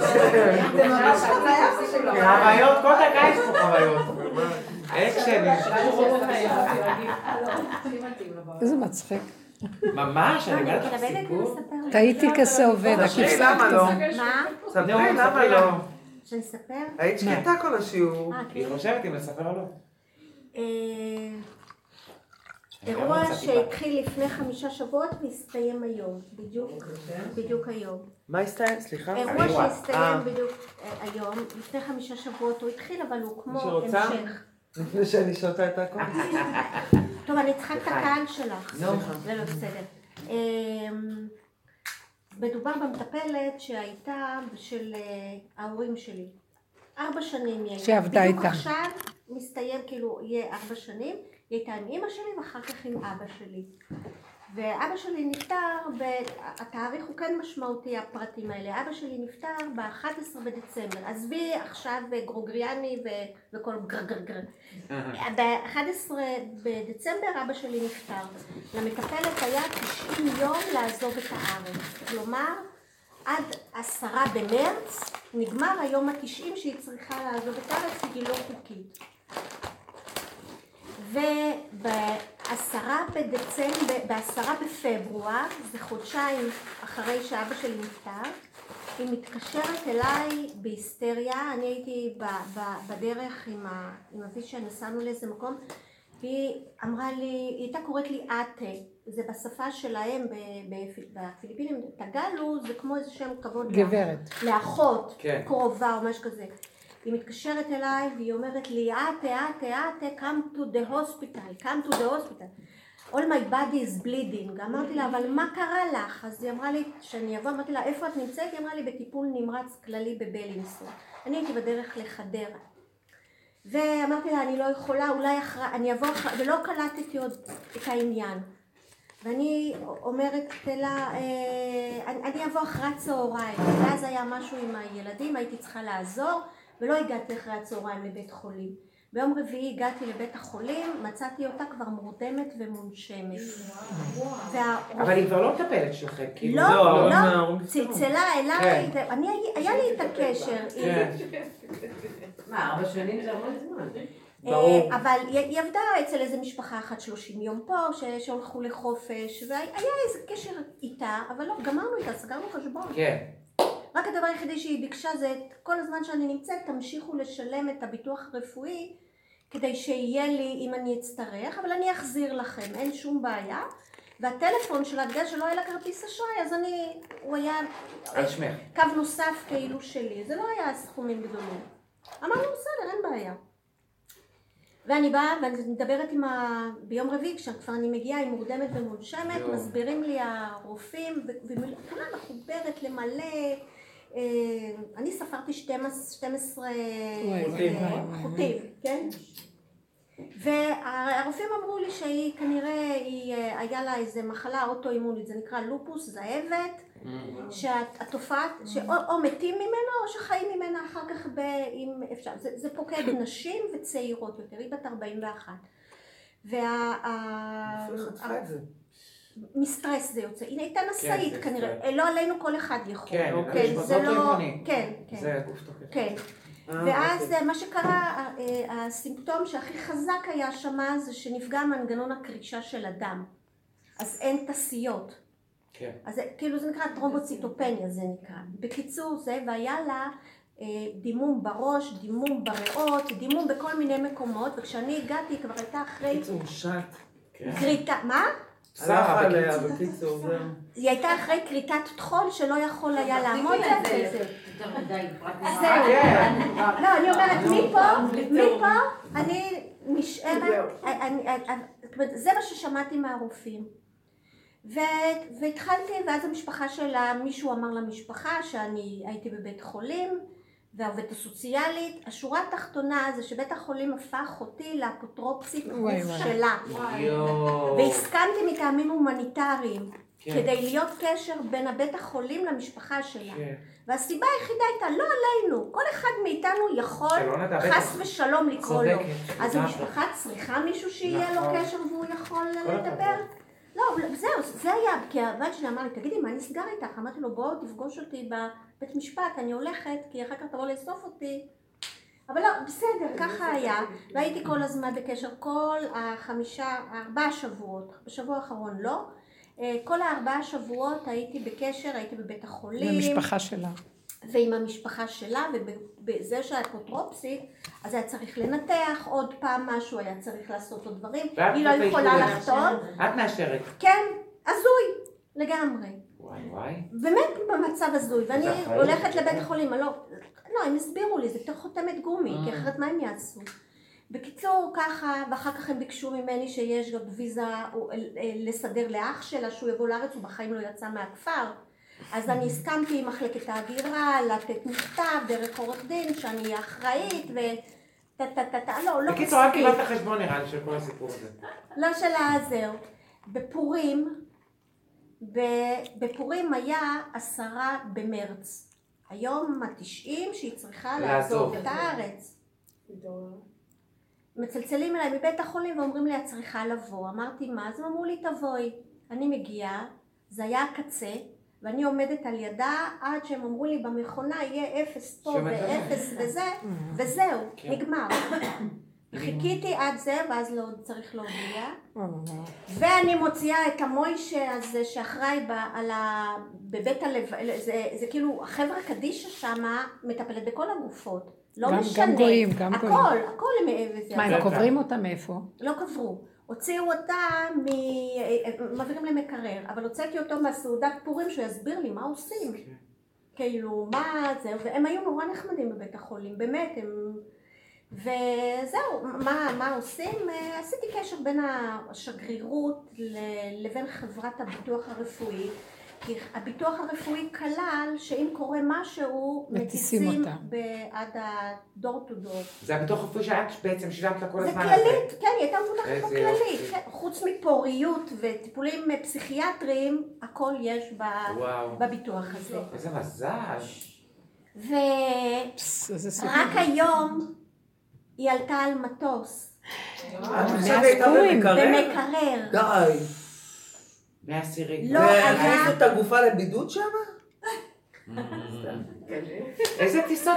זה ממש חוויות שלו. חוויות, כל דקה יש פה חוויות. אקשן. איזה מצחיק. ממש, אני אומרת לך סיפור. תהיתי כזה עובד, הכבשת כזה. מה? ספרי, למה לא? שנספר? היית שקטה כל השיעור. היא חושבת אם לספר או לא. אירוע שהתחיל לפני חמישה שבועות והסתיים היום, בדיוק, בדיוק היום. מה הסתיים? סליחה? אירוע שהסתיים בדיוק היום, לפני חמישה שבועות הוא התחיל, אבל הוא כמו המשך. לפני שאני שותה את הכל. טוב, אני צריכה את הקהל שלך. לא, זה לא בסדר. מדובר במטפלת שהייתה של ההורים שלי. ארבע שנים היא הייתה. בדיוק עכשיו מסתיים, כאילו, יהיה ארבע שנים. היא הייתה עם אמא שלי ואחר כך עם אבא שלי. ואבא שלי נפטר, והתאריך הוא כן משמעותי, הפרטים האלה. אבא שלי נפטר ב-אחד עשר בדצמבר. עזבי עכשיו גרוגריאני ו- וכל גרגרגר. ב-אחד עשר בדצמבר אבא שלי נפטר. למטפלת היה תשעים יום לעזוב את הארץ. כלומר, עד עשרה במרץ נגמר היום ה-תשעים שהיא צריכה לעזוב את הארץ, כי היא לא חוקית. ובעשרה בפברואר, זה חודשיים אחרי שאבא שלי נפטר, היא מתקשרת אליי בהיסטריה. אני הייתי בדרך עם הווישה, נסענו לאיזה מקום, והיא אמרה לי, היא הייתה קוראת לי אטה, זה בשפה שלהם בפיליפינים, תגלו, זה כמו איזה שם כבוד לאחות, קרובה או משהו כזה. היא מתקשרת אליי והיא אומרת לי, אטה, אטה, אטה, come to the hospital, come to the hospital. All my body is bleeding. אמרתי לה, אבל מה קרה לך? אז היא אמרה לי, שאני אבוא, אמרתי לה, איפה את נמצאת? היא אמרה לי, בטיפול נמרץ כללי בבלינסון. אני הייתי בדרך לחדרה. ואמרתי לה, אני לא יכולה, אולי אחרי, אני אבוא אחרי, ולא קלטתי עוד את העניין. ואני אומרת לה, אני אבוא אחרי הצהריים. ואז היה משהו עם הילדים, הייתי צריכה לעזור. ולא הגעתי אחרי הצהריים לבית חולים. ביום רביעי הגעתי לבית החולים, מצאתי אותה כבר מורדמת ומונשמת. אבל היא כבר לא מטפלת שלכם, כאילו. לא, לא, צלצלה אליי, היה לי את הקשר. מה, ארבע שנים זה הרבה זמן. אבל היא עבדה אצל איזו משפחה אחת שלושים יום פה, שהולכו לחופש, והיה איזה קשר איתה, אבל לא, גמרנו איתה, סגרנו חשבון. כן. רק הדבר היחידי שהיא ביקשה זה, כל הזמן שאני נמצאת, תמשיכו לשלם את הביטוח הרפואי, כדי שיהיה לי אם אני אצטרך, אבל אני אחזיר לכם, אין שום בעיה. והטלפון שלה, בגלל שלא היה לה כרטיס אשראי, אז אני, הוא היה קו נוסף כאילו שלי, זה לא היה סכומים גדולים. אמרנו, בסדר, אין בעיה. ואני באה, ואני מדברת עם ה... ביום רביעי, כשכבר אני מגיעה, היא מורדמת ומונשמת, מסבירים לי הרופאים, וכאן מחוברת למלא... אני ספרתי שתים עשרה חוטים, כן? והרופאים אמרו לי שהיא כנראה, היה לה איזו מחלה אוטואימונית, זה נקרא לופוס זאבת, שהתופעה, שאו מתים ממנה או שחיים ממנה אחר כך, זה פוקד נשים וצעירות יותר, היא בת ארבעים ואחת. מסטרס זה יוצא, היא הייתה נשאית כנראה, לא עלינו כל אחד יכול. כן, זה לא... כן, כן. ואז מה שקרה, הסימפטום שהכי חזק היה שמה זה שנפגע מנגנון הקרישה של הדם. אז אין תסיות. כן. אז כאילו זה נקרא טרומבוציטופניה, זה נקרא. בקיצור זה, והיה לה דימום בראש, דימום בריאות, דימום בכל מיני מקומות, וכשאני הגעתי כבר הייתה אחרי... קיצור שט. גריטה, מה? סך עליה, בקיצור זה... היא הייתה אחרי קריטת תחול שלא יכול היה לעמוד את זה. אז זהו. לא, אני אומרת, מפה, מפה, אני נשארת... זה מה ששמעתי מהרופאים. והתחלתי, ואז המשפחה שלה, מישהו אמר למשפחה שאני הייתי בבית חולים, והעובדת הסוציאלית, השורה התחתונה זה שבית החולים הפך אותי לאפוטרופסית שלה. והסכמתי מטעמים הומניטריים, כדי להיות קשר בין הבית החולים למשפחה שלה. והסיבה היחידה הייתה, לא עלינו, כל אחד מאיתנו יכול חס ושלום לקרוא לו. אז המשפחה צריכה מישהו שיהיה לו קשר והוא יכול לדבר? לא, זהו, זה היה, כי הבת שלי אמרה לי, תגידי, מה נסגר איתך? אמרתי לו, בואו תפגוש אותי בבית משפט, אני הולכת, כי אחר כך תבוא לאסוף אותי. אבל לא, בסדר, ככה היה, והייתי כל הזמן בקשר, כל החמישה, ארבעה שבועות, בשבוע האחרון לא, כל הארבעה שבועות הייתי בקשר, הייתי בבית החולים. במשפחה שלה. ועם המשפחה שלה, ובזה שהאפוטרופסית, אז היה צריך לנתח עוד פעם משהו, היה צריך לעשות עוד דברים, היא לא יכולה לחתום. את מאשרת. כן, הזוי, לגמרי. וואי וואי. באמת במצב הזוי, ואני הולכת לבית חולים, לא, הם הסבירו לי, זה יותר חותמת גומי, כי אחרת מה הם יעשו? בקיצור, ככה, ואחר כך הם ביקשו ממני שיש עוד ויזה לסדר לאח שלה, שהוא יבוא לארץ, הוא בחיים לא יצא מהכפר. אז אני הסכמתי עם מחלקת ההגירה לתת מכתב דרך עורך דין שאני אהיה אחראית ו... ת ת ת ת... לא, לא... בקיצור, רק קיבלת החשבון נראה לי של כל הסיפור הזה. לא של העזר. בפורים בפורים היה עשרה במרץ. היום התשעים שהיא צריכה לעזוב את הארץ. מצלצלים אליי מבית החולים ואומרים לי, את צריכה לבוא. אמרתי, מה? אז הם אמרו לי, תבואי. אני מגיעה, זה היה הקצה, ואני עומדת על ידה עד שהם אמרו לי, במכונה יהיה אפס פה ואפס וזה, וזהו, נגמר. חיכיתי עד זה, ואז לא צריך להודיע. ואני מוציאה את המוישה הזה שאחראי בבית הלב... זה כאילו, החברה קדישה שמה מטפלת בכל הגופות. לא משנה. גם גויים, גם גויים. הכל, הכל הם... מה, הם קוברים אותה מאיפה? לא קוברו. הוציאו אותה מ... מעבירים למקרר, אבל הוצאתי אותו מהסעודת פורים שהוא יסביר לי מה עושים. כאילו, מה זה... והם היו נורא נחמדים בבית החולים, באמת, הם... וזהו, מה, מה עושים? עשיתי קשר בין השגרירות לבין חברת הביטוח הרפואי, כי הביטוח הרפואי כלל שאם קורה משהו, מטיסים עד הדור טו דור. זה הביטוח הרפואי שאת בעצם שילמת לה כל הזמן הזה. זה כללית, כן, היא הייתה מבוטחת בכללית. חוץ מפוריות וטיפולים פסיכיאטריים, הכל יש בביטוח הזה. איזה מזל. ורק היום... היא עלתה על מטוס. במקרר. די. מהסירים. לא היה... את הגופה לבידוד שם? איזה טיסות?